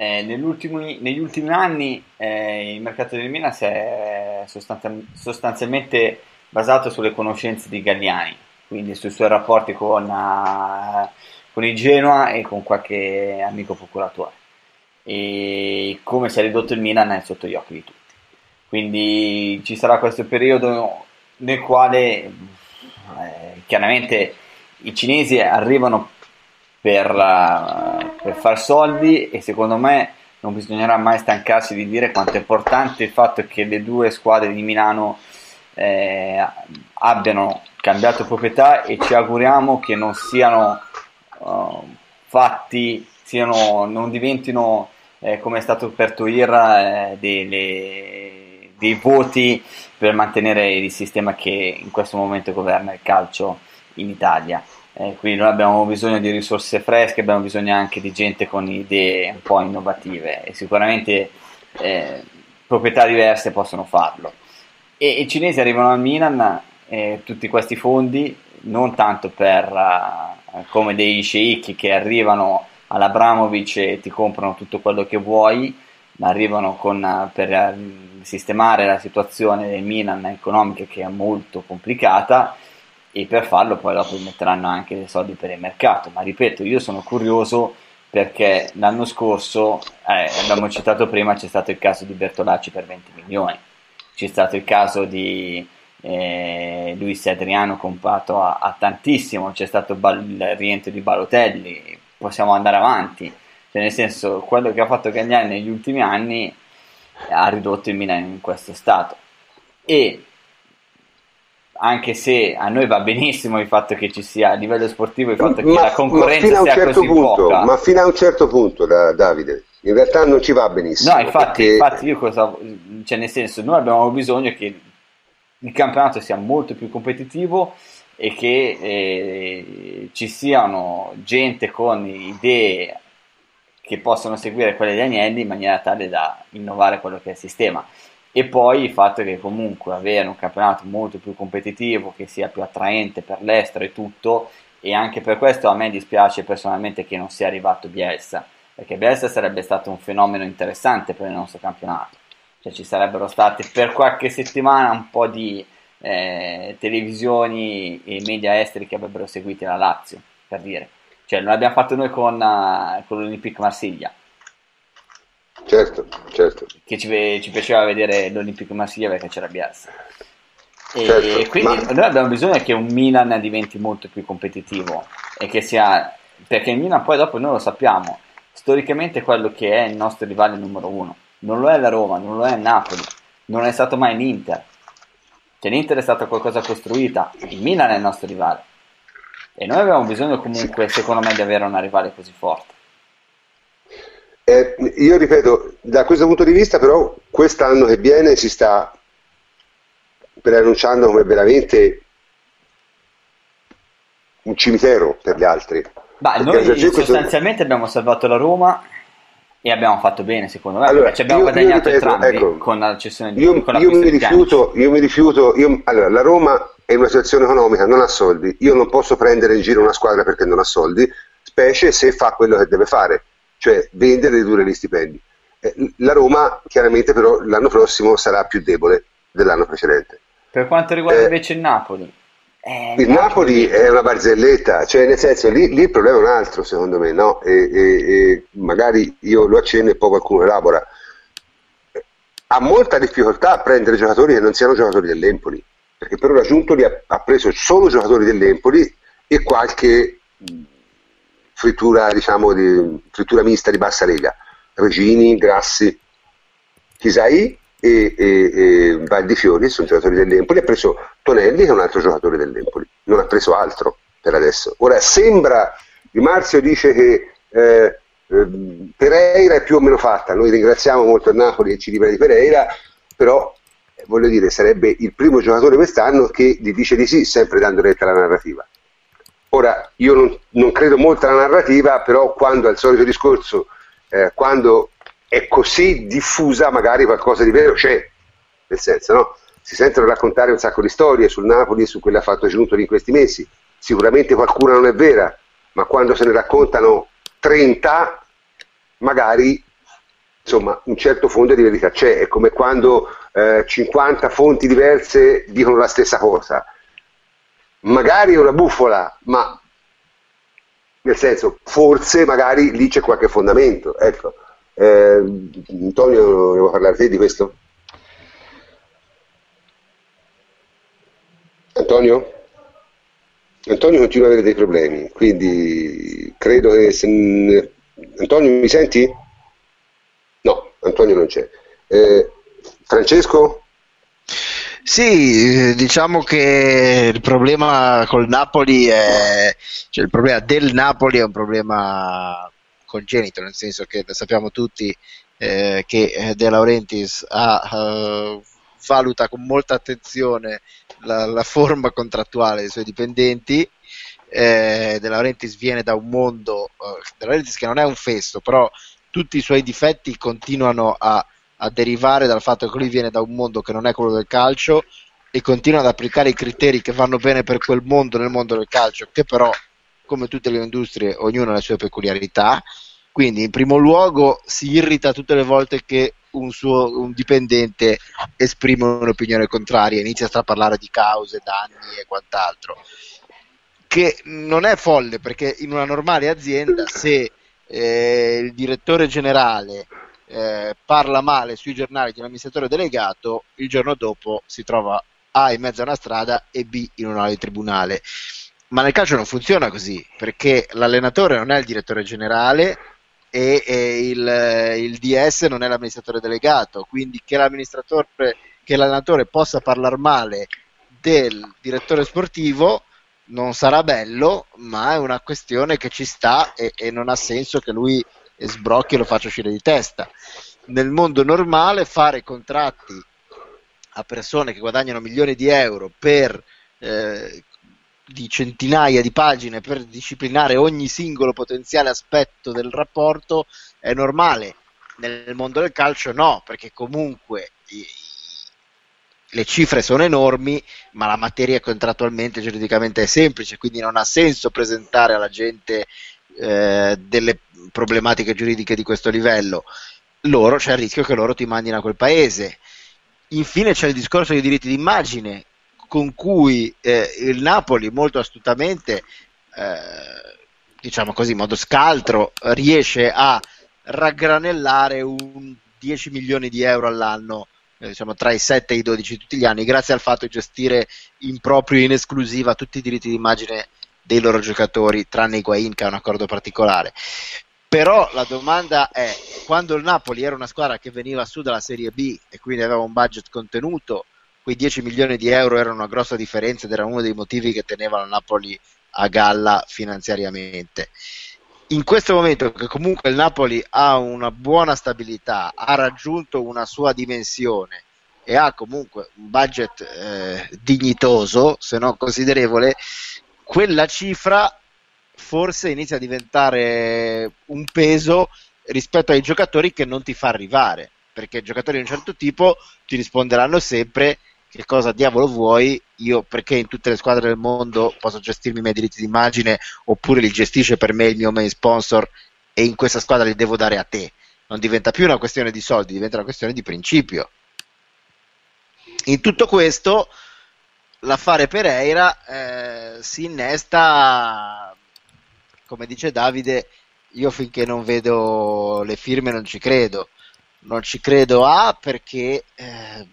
Eh, negli ultimi anni eh, il mercato del Milan si è sostanzi- sostanzialmente basato sulle conoscenze di Galliani, quindi sui suoi rapporti con, uh, con il Genoa e con qualche amico procuratore, e come si è ridotto il Milan è sotto gli occhi di tutti, quindi ci sarà questo periodo nel quale eh, chiaramente i cinesi arrivano Per, uh, per far soldi, e secondo me non bisognerà mai stancarsi di dire quanto è importante il fatto che le due squadre di Milano eh, abbiano cambiato proprietà, e ci auguriamo che non siano uh, fatti, siano, non diventino eh, come è stato per Toira eh, dei, dei voti per mantenere il sistema che in questo momento governa il calcio in Italia. Eh, quindi noi abbiamo bisogno di risorse fresche, abbiamo bisogno anche di gente con idee un po' innovative, e sicuramente eh, proprietà diverse possono farlo, e i cinesi arrivano al Milan eh, tutti questi fondi non tanto per uh, come dei sceicchi che arrivano all'Abramovic e ti comprano tutto quello che vuoi, ma arrivano con, uh, per uh, sistemare la situazione del Milan economica, che è molto complicata, e per farlo poi dopo metteranno anche dei soldi per il mercato. Ma ripeto, io sono curioso perché l'anno scorso, eh, abbiamo citato prima, c'è stato il caso di Bertolacci per venti milioni, c'è stato il caso di eh, Luis Adriano comprato a, a tantissimo, c'è stato il rientro di Balotelli, possiamo andare avanti, cioè nel senso quello che ha fatto Galliani negli ultimi anni ha ridotto il Milan in questo stato. E anche se a noi va benissimo il fatto che ci sia a livello sportivo il fatto che ma, la concorrenza sia certo così punto, poca, ma fino a un certo punto da, Davide in realtà non ci va benissimo, no? Infatti, perché... infatti io cosa, cioè nel senso noi abbiamo bisogno che il campionato sia molto più competitivo e che eh, ci siano gente con idee che possano seguire quelle di Agnelli in maniera tale da innovare quello che è il sistema. E poi il fatto che comunque avere un campionato molto più competitivo, che sia più attraente per l'estero e tutto, e anche per questo a me dispiace personalmente che non sia arrivato Bielsa, perché Bielsa sarebbe stato un fenomeno interessante per il nostro campionato, cioè ci sarebbero state per qualche settimana un po' di eh, televisioni e media esteri che avrebbero seguito la Lazio, per dire, cioè non l'abbiamo fatto noi con, uh, con l'Olympique Marsiglia. Certo, certo. Che ci, ci piaceva vedere l'Olympique Marsiglia perché c'era Bielsa. E, certo, e quindi ma... noi abbiamo bisogno che un Milan diventi molto più competitivo e che sia, perché il Milan poi dopo noi lo sappiamo, storicamente quello che è il nostro rivale numero uno, non lo è la Roma, non lo è il Napoli, non è stato mai l'Inter, cioè l'Inter è stata qualcosa costruita, il Milan è il nostro rivale e noi abbiamo bisogno comunque, secondo me, di avere una rivale così forte. Eh, io ripeto, da questo punto di vista però quest'anno che viene si sta preannunciando come veramente un cimitero per gli altri. Ma noi sostanzialmente questo... abbiamo salvato la Roma e abbiamo fatto bene, secondo me, allora, ci abbiamo io, guadagnato io ripeto, entrambi, ecco, con la cessione di io, con la io mi rifiuto, io mi rifiuto io, allora la Roma è in una situazione economica, non ha soldi, io non posso prendere in giro una squadra perché non ha soldi, specie se fa quello che deve fare, cioè vendere e ridurre gli stipendi. La Roma chiaramente però l'anno prossimo sarà più debole dell'anno precedente. Per quanto riguarda eh, invece il Napoli, eh, il Napoli è una barzelletta, cioè nel senso lì, lì il problema è un altro, secondo me, no? E, e, e magari io lo accenno e poi qualcuno elabora. Ha molta difficoltà a prendere giocatori che non siano giocatori dell'Empoli, perché per ora Giuntoli ha, ha preso solo giocatori dell'Empoli e qualche frittura, diciamo, di frittura mista di bassa lega, Regini, Grassi, Chisai e, e, e Valdifiori sono giocatori dell'Empoli, ha preso Tonelli che è un altro giocatore dell'Empoli, non ha preso altro per adesso. Ora sembra, Di Marzio dice che eh, eh, Pereira è più o meno fatta, noi ringraziamo molto il Napoli che ci libera di Pereira, però eh, voglio dire sarebbe il primo giocatore quest'anno che gli dice di sì, sempre dando retta alla narrativa. Ora io non, non credo molto alla narrativa, però quando al solito discorso, eh, quando è così diffusa magari qualcosa di vero c'è, nel senso, no? Si sentono raccontare un sacco di storie sul Napoli e su quella fatta giunto in questi mesi, sicuramente qualcuna non è vera, ma quando se ne raccontano trenta magari insomma un certo fondo di verità c'è, è come quando eh, cinquanta fonti diverse dicono la stessa cosa, magari è una bufala, ma nel senso forse magari lì c'è qualche fondamento, ecco. Eh, Antonio, devo parlare te di questo? Antonio? Antonio continua ad avere dei problemi, quindi credo che se... Antonio, mi senti? No, Antonio non c'è. Eh, Francesco? Sì, diciamo che il problema col Napoli è, cioè il problema del Napoli è un problema congenito, nel senso che sappiamo tutti eh, che De Laurentiis ha, uh, valuta con molta attenzione la, la forma contrattuale dei suoi dipendenti. eh, De Laurentiis viene da un mondo, uh, De Laurentiis che non è un festo, però tutti i suoi difetti continuano a, a derivare dal fatto che lui viene da un mondo che non è quello del calcio e continua ad applicare i criteri che vanno bene per quel mondo nel mondo del calcio, che però come tutte le industrie, ognuna ha le sue peculiarità, quindi in primo luogo si irrita tutte le volte che un suo un dipendente esprime un'opinione contraria, inizia a straparlare di cause, danni e quant'altro, che non è folle, perché in una normale azienda se eh, il direttore generale eh, parla male sui giornali di un amministratore delegato, il giorno dopo si trova A in mezzo a una strada e B in un aula di tribunale. Ma nel calcio non funziona così, perché l'allenatore non è il direttore generale e, e il, il D S non è l'amministratore delegato, quindi che l'amministratore, che l'allenatore possa parlare male del direttore sportivo non sarà bello, ma è una questione che ci sta e, e non ha senso che lui sbrocchi e lo faccia uscire di testa. Nel mondo normale fare contratti a persone che guadagnano milioni di euro per... Eh, di centinaia di pagine per disciplinare ogni singolo potenziale aspetto del rapporto è normale, nel mondo del calcio no, perché comunque i, i, le cifre sono enormi, ma la materia contrattualmente, giuridicamente è semplice, quindi non ha senso presentare alla gente eh, delle problematiche giuridiche di questo livello, loro c'è il rischio che loro ti mandino a quel paese. Infine c'è il discorso dei diritti d'immagine, con cui eh, il Napoli molto astutamente, eh, diciamo così in modo scaltro, riesce a raggranellare un dieci milioni di euro all'anno, eh, diciamo tra i sette e i dodici tutti gli anni, grazie al fatto di gestire in proprio, in esclusiva, tutti i diritti d'immagine dei loro giocatori, tranne Higuain che ha un accordo particolare. Però la domanda è, quando il Napoli era una squadra che veniva su dalla Serie B e quindi aveva un budget contenuto, quei dieci milioni di euro erano una grossa differenza ed era uno dei motivi che tenevano Napoli a galla finanziariamente. In questo momento che comunque il Napoli ha una buona stabilità, ha raggiunto una sua dimensione e ha comunque un budget eh, dignitoso, se non considerevole, quella cifra forse inizia a diventare un peso rispetto ai giocatori che non ti fa arrivare, perché giocatori di un certo tipo ti risponderanno sempre: che cosa diavolo vuoi, io perché in tutte le squadre del mondo posso gestirmi i miei diritti d'immagine, oppure li gestisce per me il mio main sponsor e in questa squadra li devo dare a te? Non diventa più una questione di soldi, diventa una questione di principio. In tutto questo l'affare Pereira eh, si innesta. Come dice Davide, io finché non vedo le firme non ci credo, non ci credo a perché è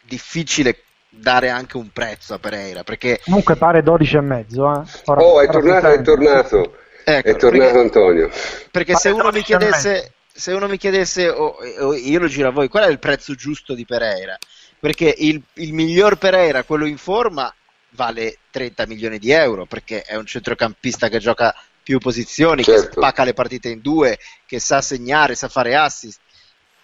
difficile dare anche un prezzo a Pereira, perché comunque pare dodici e mezzo. Eh. Ora, oh, è tornato, è tornato, ecco, è tornato perché, Antonio. Perché se uno mi chiedesse, se uno mi chiedesse oh, oh, io lo giro a voi, qual è il prezzo giusto di Pereira? Perché il, il miglior Pereira, quello in forma, vale trenta milioni di euro, perché è un centrocampista che gioca più posizioni, certo, che spacca le partite in due, che sa segnare, sa fare assist.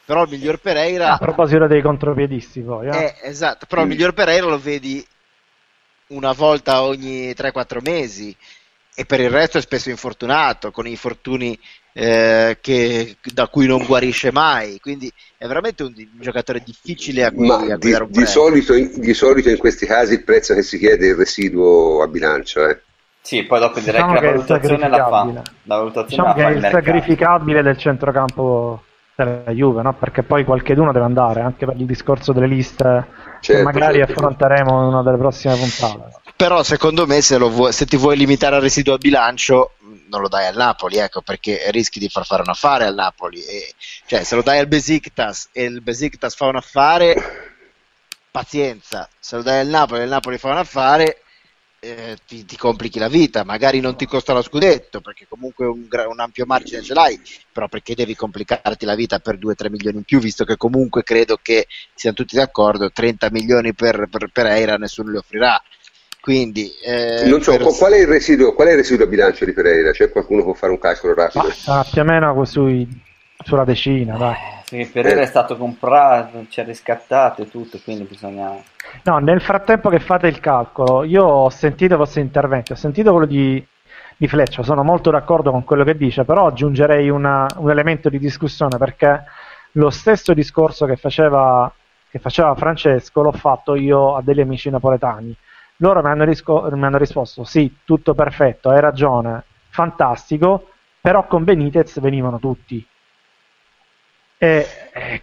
Però il miglior Pereira, a proposito dei contropiedisti poi, eh? È, esatto, però mm. il miglior Pereira lo vedi una volta ogni tre quattro mesi e per il resto è spesso infortunato, con infortuni eh, che, da cui non guarisce mai, quindi è veramente un, un giocatore difficile a cui guidare di, un di solito, in, di solito in questi casi il prezzo che si chiede è il residuo a bilancio, eh. Sì, poi dopo direi diciamo che la valutazione la fa, la valutazione diciamo la fa che è il mercato. Sacrificabile del centrocampo della Juve, no? Perché poi qualcheduno deve andare, anche per il discorso delle liste, certo, che magari certo. affronteremo in una delle prossime puntate. Però secondo me se, lo vuoi, se ti vuoi limitare al residuo a bilancio non lo dai al Napoli, ecco, perché rischi di far fare un affare al Napoli, e, cioè se lo dai al Besiktas e il Besiktas fa un affare, pazienza, se lo dai al Napoli e il Napoli fa un affare, eh, ti, ti complichi la vita, magari non ti costa lo scudetto perché comunque un, un ampio margine ce l'hai, però perché devi complicarti la vita per due tre milioni in più, visto che comunque credo che siamo tutti d'accordo, trenta milioni per, per, per Eira nessuno li offrirà. Quindi, eh, non so, per... qual è il residuo, qual è il residuo a bilancio di Pereira? C'è qualcuno che può fare un calcolo rapido? Ah, più o meno sui, sulla decina, dai. Sì, Pereira eh. è stato comprato, ci ha riscattato e tutto, quindi bisogna... No, nel frattempo che fate il calcolo, io ho sentito i vostri interventi, ho sentito quello di, di Fleccio, sono molto d'accordo con quello che dice, però aggiungerei una, un elemento di discussione, perché lo stesso discorso che faceva, che faceva Francesco l'ho fatto io a degli amici napoletani. Loro mi hanno, risco- mi hanno risposto sì, tutto perfetto, hai ragione, fantastico, però con Benitez venivano tutti, e, e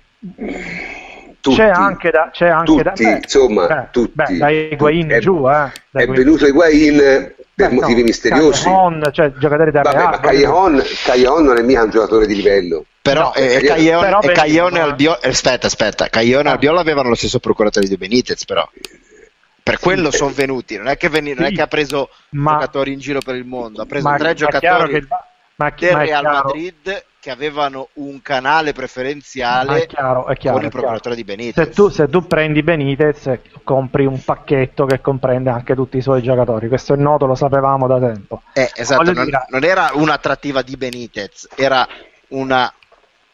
tutti c'è anche da, c'è anche tutti, da beh, insomma beh, tutti beh, dai Higuain tutti. Giù eh, da è Higuain. Venuto Higuain per beh, motivi no, misteriosi Callejon, cioè giocatori da Real, ma Callejon, Callejon non è mica un giocatore di livello, però no, eh, Callejon e Callejon Albiol aspetta aspetta Callejon e Albiol avevano lo stesso procuratore di Benitez, però per quello sì, sono venuti, non è che, veni, sì, non è che ha preso ma, giocatori in giro per il mondo, ha preso ma, tre ma giocatori che, ma, del ma Real Madrid che avevano un canale preferenziale è chiaro, è chiaro, con il procuratore di Benitez. Se tu, se tu prendi Benitez compri un pacchetto che comprende anche tutti i suoi giocatori, questo è noto, lo sapevamo da tempo. Eh, esatto, non, dire... non era un'attrattiva di Benitez, era una...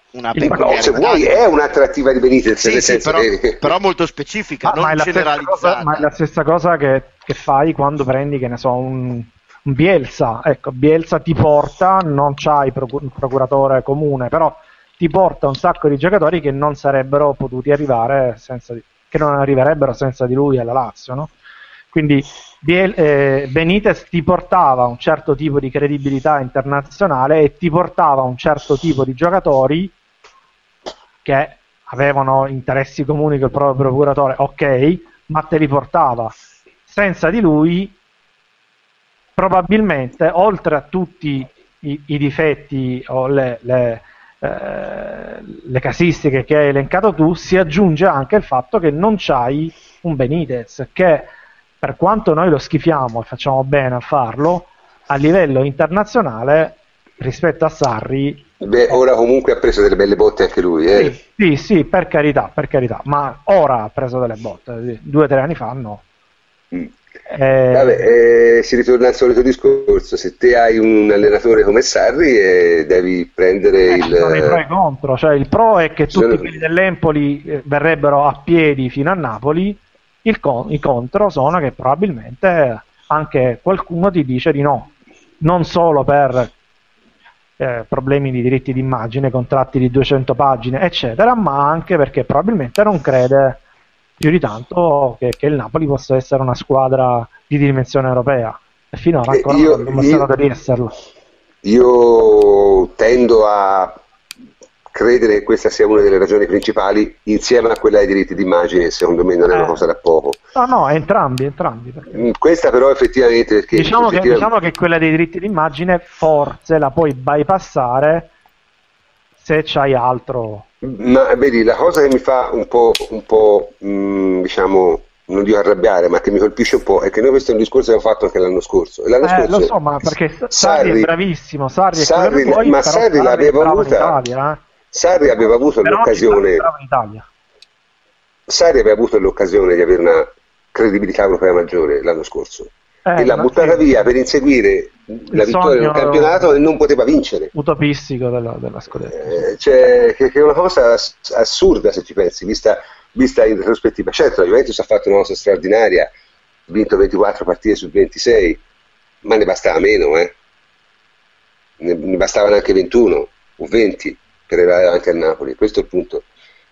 Una no, se vuoi è un'attrattiva di Benitez, sì, sì, però, che... però molto specifica, ah, non ma generalizzata cosa, ma è la stessa cosa che, che fai quando prendi, che ne so, un, un Bielsa, ecco, Bielsa ti porta, non c'hai procur- il procuratore comune, però ti porta un sacco di giocatori che non sarebbero potuti arrivare senza di, che non arriverebbero senza di lui alla Lazio, no? Quindi eh, Benitez ti portava un certo tipo di credibilità internazionale e ti portava un certo tipo di giocatori che avevano interessi comuni col proprio procuratore, ok, ma te li portava. Senza di lui probabilmente, oltre a tutti i, i difetti o le, le, eh, le casistiche che hai elencato tu, si aggiunge anche il fatto che non c'hai un Benitez che, per quanto noi lo schifiamo e facciamo bene a farlo, a livello internazionale rispetto a Sarri... Beh, ora comunque ha preso delle belle botte anche lui, eh. Sì, sì, sì, per carità, per carità, ma ora ha preso delle botte, due o tre anni fa no. Mm. Eh, Vabbè, eh, si ritorna al solito discorso: se te hai un allenatore come Sarri, eh, devi prendere eh, il pro e contro. Cioè, il pro è che tutti quelli dell'Empoli eh, verrebbero a piedi fino a Napoli, il con i contro sono che probabilmente anche qualcuno ti dice di no, non solo per eh, problemi di diritti d'immagine, contratti di duecento pagine, eccetera, ma anche perché probabilmente non crede più di tanto che, che il Napoli possa essere una squadra di dimensione europea, e finora ancora io, non ha dimostrato di esserlo. Io tendo a credere che questa sia una delle ragioni principali, insieme a quella dei diritti d'immagine, secondo me non è eh. una cosa da poco. No, no, entrambi, entrambi. Perché... Questa però effettivamente... Perché diciamo, effettivamente... Che, diciamo che quella dei diritti d'immagine forse la puoi bypassare se c'hai altro... Ma vedi, la cosa che mi fa un po', un po' mh, diciamo, non dico arrabbiare, ma che mi colpisce un po' è che noi questo è un discorso che abbiamo fatto anche l'anno scorso. L'anno eh, scorso lo so, ma perché Sarri, Sarri è bravissimo, Sarri, Sarri è poi, ma Sarri l'aveva avuta, eh? Sarri aveva avuto l'occasione, Sarri aveva avuto l'occasione di avere una credibilità europea maggiore l'anno scorso. Eh, e l'ha buttata sì, via per inseguire la vittoria del campionato e non poteva vincere. Utopistico della, della scudetta. Eh, cioè, che, che è una cosa assurda se ci pensi, vista, vista in retrospettiva. Certo, la Juventus ha fatto una cosa straordinaria, ha vinto ventiquattro partite su ventisei, ma ne bastava meno, eh. Ne, ne bastavano anche ventuno o venti per arrivare davanti al Napoli. Questo è il punto.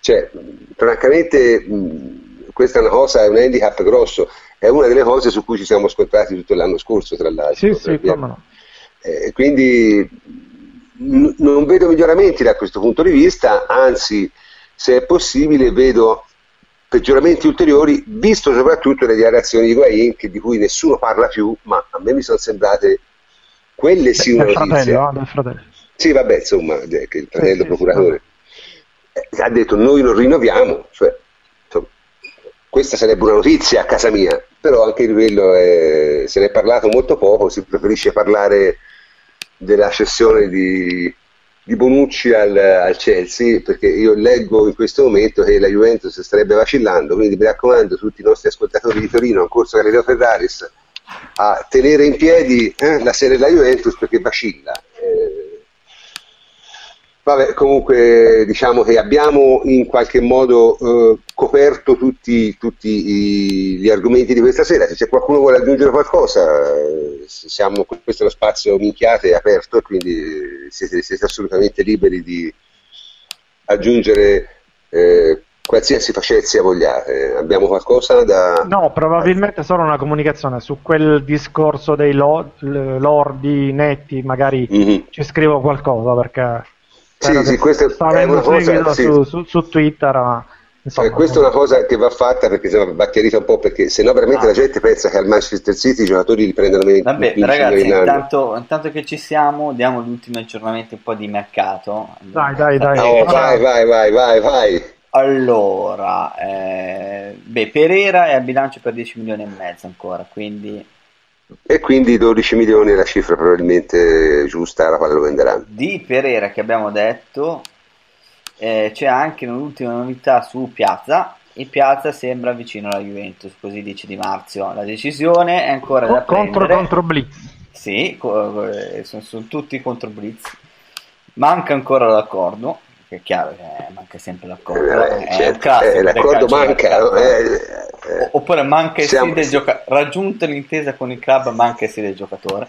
Cioè, francamente... Mh, questa è una cosa, è un handicap grosso, è una delle cose su cui ci siamo scontrati tutto l'anno scorso, tra l'altro. Sì, sì, come no. Eh, quindi non vedo miglioramenti da questo punto di vista, anzi, se è possibile, vedo peggioramenti ulteriori, visto soprattutto le dichiarazioni di Higuaín, che di cui nessuno parla più, ma a me mi sono sembrate quelle sì una notizia. Del fratello. Sì, vabbè, insomma, il fratello sì, sì, procuratore. Sì, ha detto, noi non rinnoviamo, cioè... Questa sarebbe una notizia a casa mia, però anche di quello è, se ne è parlato molto poco, si preferisce parlare della cessione di, di Bonucci al, al Chelsea, perché io leggo in questo momento che la Juventus starebbe vacillando, quindi mi raccomando tutti i nostri ascoltatori di Torino, in corso Galileo Ferraris, a tenere in piedi eh, la serie della Juventus perché vacilla. Eh, Vabbè, comunque diciamo che abbiamo in qualche modo eh, coperto tutti, tutti i, gli argomenti di questa sera. Se c'è qualcuno che vuole aggiungere qualcosa, eh, siamo, questo è lo spazio minchiate aperto, quindi siete, siete assolutamente liberi di aggiungere eh, qualsiasi facezia vogliate. Abbiamo qualcosa da... No, probabilmente solo una comunicazione su quel discorso dei lo, lordi netti, magari mm-hmm. ci scrivo qualcosa perché... Sì, sì, questa è una cosa sì. su, su, su Twitter, ma, insomma, eh, questa è una cosa che va fatta perché se no, va chiarita un po', perché se no veramente ah. la gente pensa che al Manchester City i giocatori li prendono meno. Vabbè, ragazzi, intanto, intanto che ci siamo, diamo gli ultimi aggiornamenti un po' di mercato. Allora, dai, dai, dai. Oh, vai, vai, vai, vai, vai. Allora, eh, beh, Perera è a bilancio per dieci milioni e mezzo ancora, quindi... E quindi dodici milioni è la cifra probabilmente giusta alla quale lo venderanno. Di Perera che abbiamo detto, eh, c'è anche un'ultima novità su Piazza, e Piazza sembra vicino alla Juventus, così dice Di Marzio. La decisione è ancora da contro, prendere. Contro Blitz. Sì, co sono, sono tutti contro Blitz. Manca ancora l'accordo, che è chiaro che manca sempre l'accordo. Eh, certo, eh, l'accordo manca, no? eh, Eh, oppure manca il siamo... sì del giocatore, raggiunta l'intesa con il club, manca il sì del giocatore.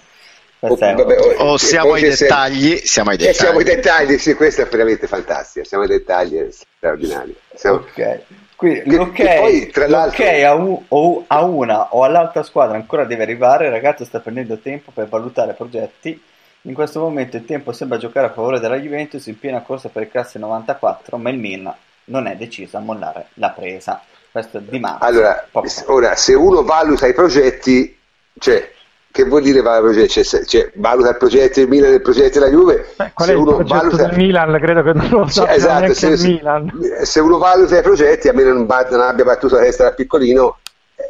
O, vabbè, o, o siamo, ai dettagli, se... siamo ai dettagli, eh, siamo ai dettagli, sì, questa è veramente fantastica, siamo ai dettagli straordinari. Siamo... Okay. Quindi, ok, poi, tra l'altro... okay a, un, o a una o all'altra squadra ancora deve arrivare. Il ragazzo sta prendendo tempo per valutare progetti. In questo momento il tempo sembra giocare a favore della Juventus, in piena corsa per il classe novantaquattro, ma il Milan non è deciso a mollare la presa. Questo è Di Marzio. Allora, ora, se uno valuta i progetti, cioè, che vuol dire valuta i progetti? Cioè, cioè, valuta il progetto del Milan e il progetto della Juve? Beh, qual se è uno il progetto valuta... del Milan? Credo che non lo sappia, cioè, esatto, neanche se, il se, Milan. Se uno valuta i progetti, a meno non, bat, non abbia battuto la testa da piccolino, eh,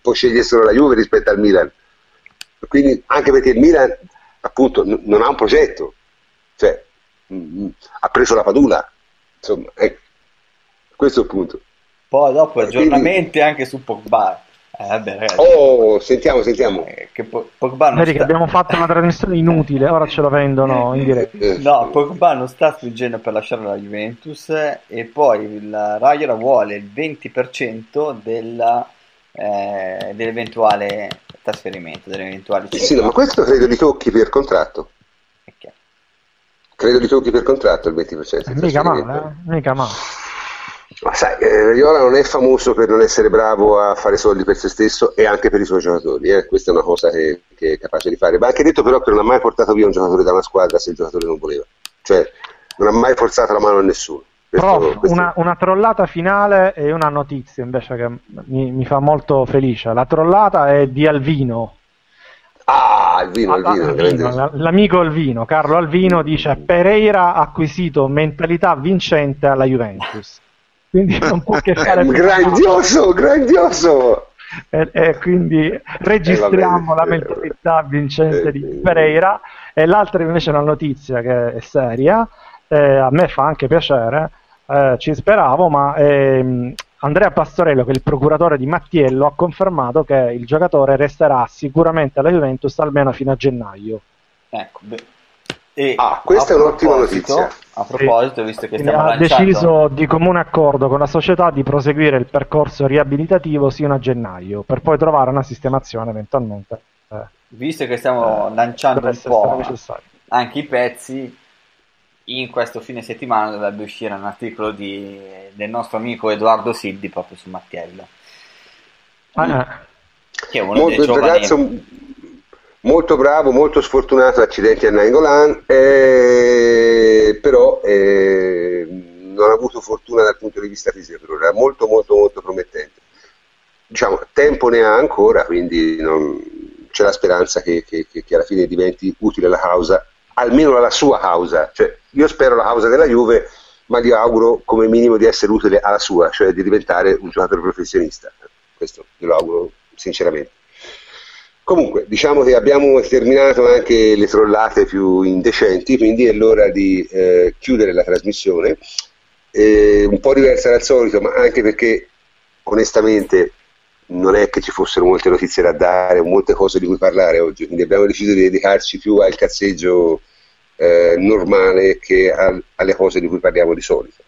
può scegliere solo la Juve rispetto al Milan. Quindi, anche perché il Milan, appunto, n- non ha un progetto, cioè, mh, ha preso la Padula, insomma, ecco, questo è il punto. Poi dopo aggiornamenti quindi... anche su Pogba, eh, vabbè, ragazzi, oh, sentiamo, sentiamo eh, che po- Pogba non Vedi sta... che abbiamo fatto una trasmissione inutile, ora ce lo vendono in diretta. No, Pogba non sta spingendo per lasciare la Juventus, e poi la Raiola vuole il venti per cento della, eh, dell'eventuale trasferimento, dell'eventuale sì, ma questo credo li tocchi per contratto, okay. Credo li tocchi per contratto il venti per cento, eh, mica male, eh? mica male. Ma sai, Raiola non è famoso per non essere bravo a fare soldi per se stesso e anche per i suoi giocatori, eh? Questa è una cosa che, che è capace di fare. Ma anche detto però che non ha mai portato via un giocatore da una squadra se il giocatore non voleva, cioè non ha mai forzato la mano a nessuno. Questo, Prof, questo... Una, una trollata finale e una notizia invece che mi, mi fa molto felice. La trollata è di Alvino. Ah, Alvino, Alvino, Alvino l'amico Alvino, Carlo Alvino dice: Pereira ha acquisito mentalità vincente alla Juventus. Quindi non può che fare grandioso, grandioso. E, e quindi registriamo eh, la mentalità vincente eh, di Pereira. E l'altra invece è una notizia che è seria, eh, a me fa anche piacere, eh, ci speravo, ma eh, Andrea Pastorello, che è il procuratore di Mattiello, ha confermato che il giocatore resterà sicuramente alla Juventus almeno fino a gennaio. Ecco, beh. E ah, questa è un'ottima notizia. A proposito, sì, visto che stiamo ha lanciando... deciso di comune accordo con la società di proseguire il percorso riabilitativo sino a gennaio, per poi trovare una sistemazione eventualmente. Eh, visto che stiamo eh, lanciando un po' anche i pezzi, in questo fine settimana dovrebbe uscire un articolo di, del nostro amico Edoardo Siddi proprio su Mattiello, ah, che è uno molto dei giovani... ragazzo... molto bravo, molto sfortunato, accidenti a Nainggolan, eh, però eh, non ha avuto fortuna dal punto di vista fisico, però era molto molto molto promettente. Diciamo, tempo ne ha ancora, quindi non, c'è la speranza che, che, che alla fine diventi utile la causa, almeno la sua causa. Cioè, io spero la causa della Juve, ma gli auguro come minimo di essere utile alla sua, cioè di diventare un giocatore professionista. Questo glielo auguro sinceramente. Comunque, diciamo che abbiamo terminato anche le trollate più indecenti, quindi è l'ora di eh, chiudere la trasmissione, eh, un po' diversa dal solito, ma anche perché onestamente non è che ci fossero molte notizie da dare, molte cose di cui parlare oggi, quindi abbiamo deciso di dedicarci più al cazzeggio eh, normale che al, alle cose di cui parliamo di solito.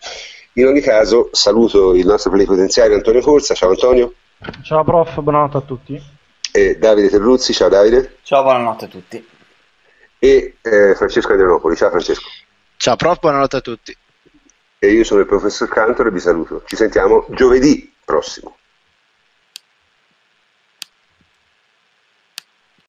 In ogni caso saluto il nostro plenipotenziario Antonio Corsa, ciao Antonio. Ciao prof, buonanotte a tutti. E Davide Terruzzi, ciao Davide. Ciao, buonanotte a tutti. E eh, Francesco Adrianopoli, ciao Francesco. Ciao prof, buonanotte a tutti. E io sono il professor Cantor e vi saluto. Ci sentiamo giovedì prossimo.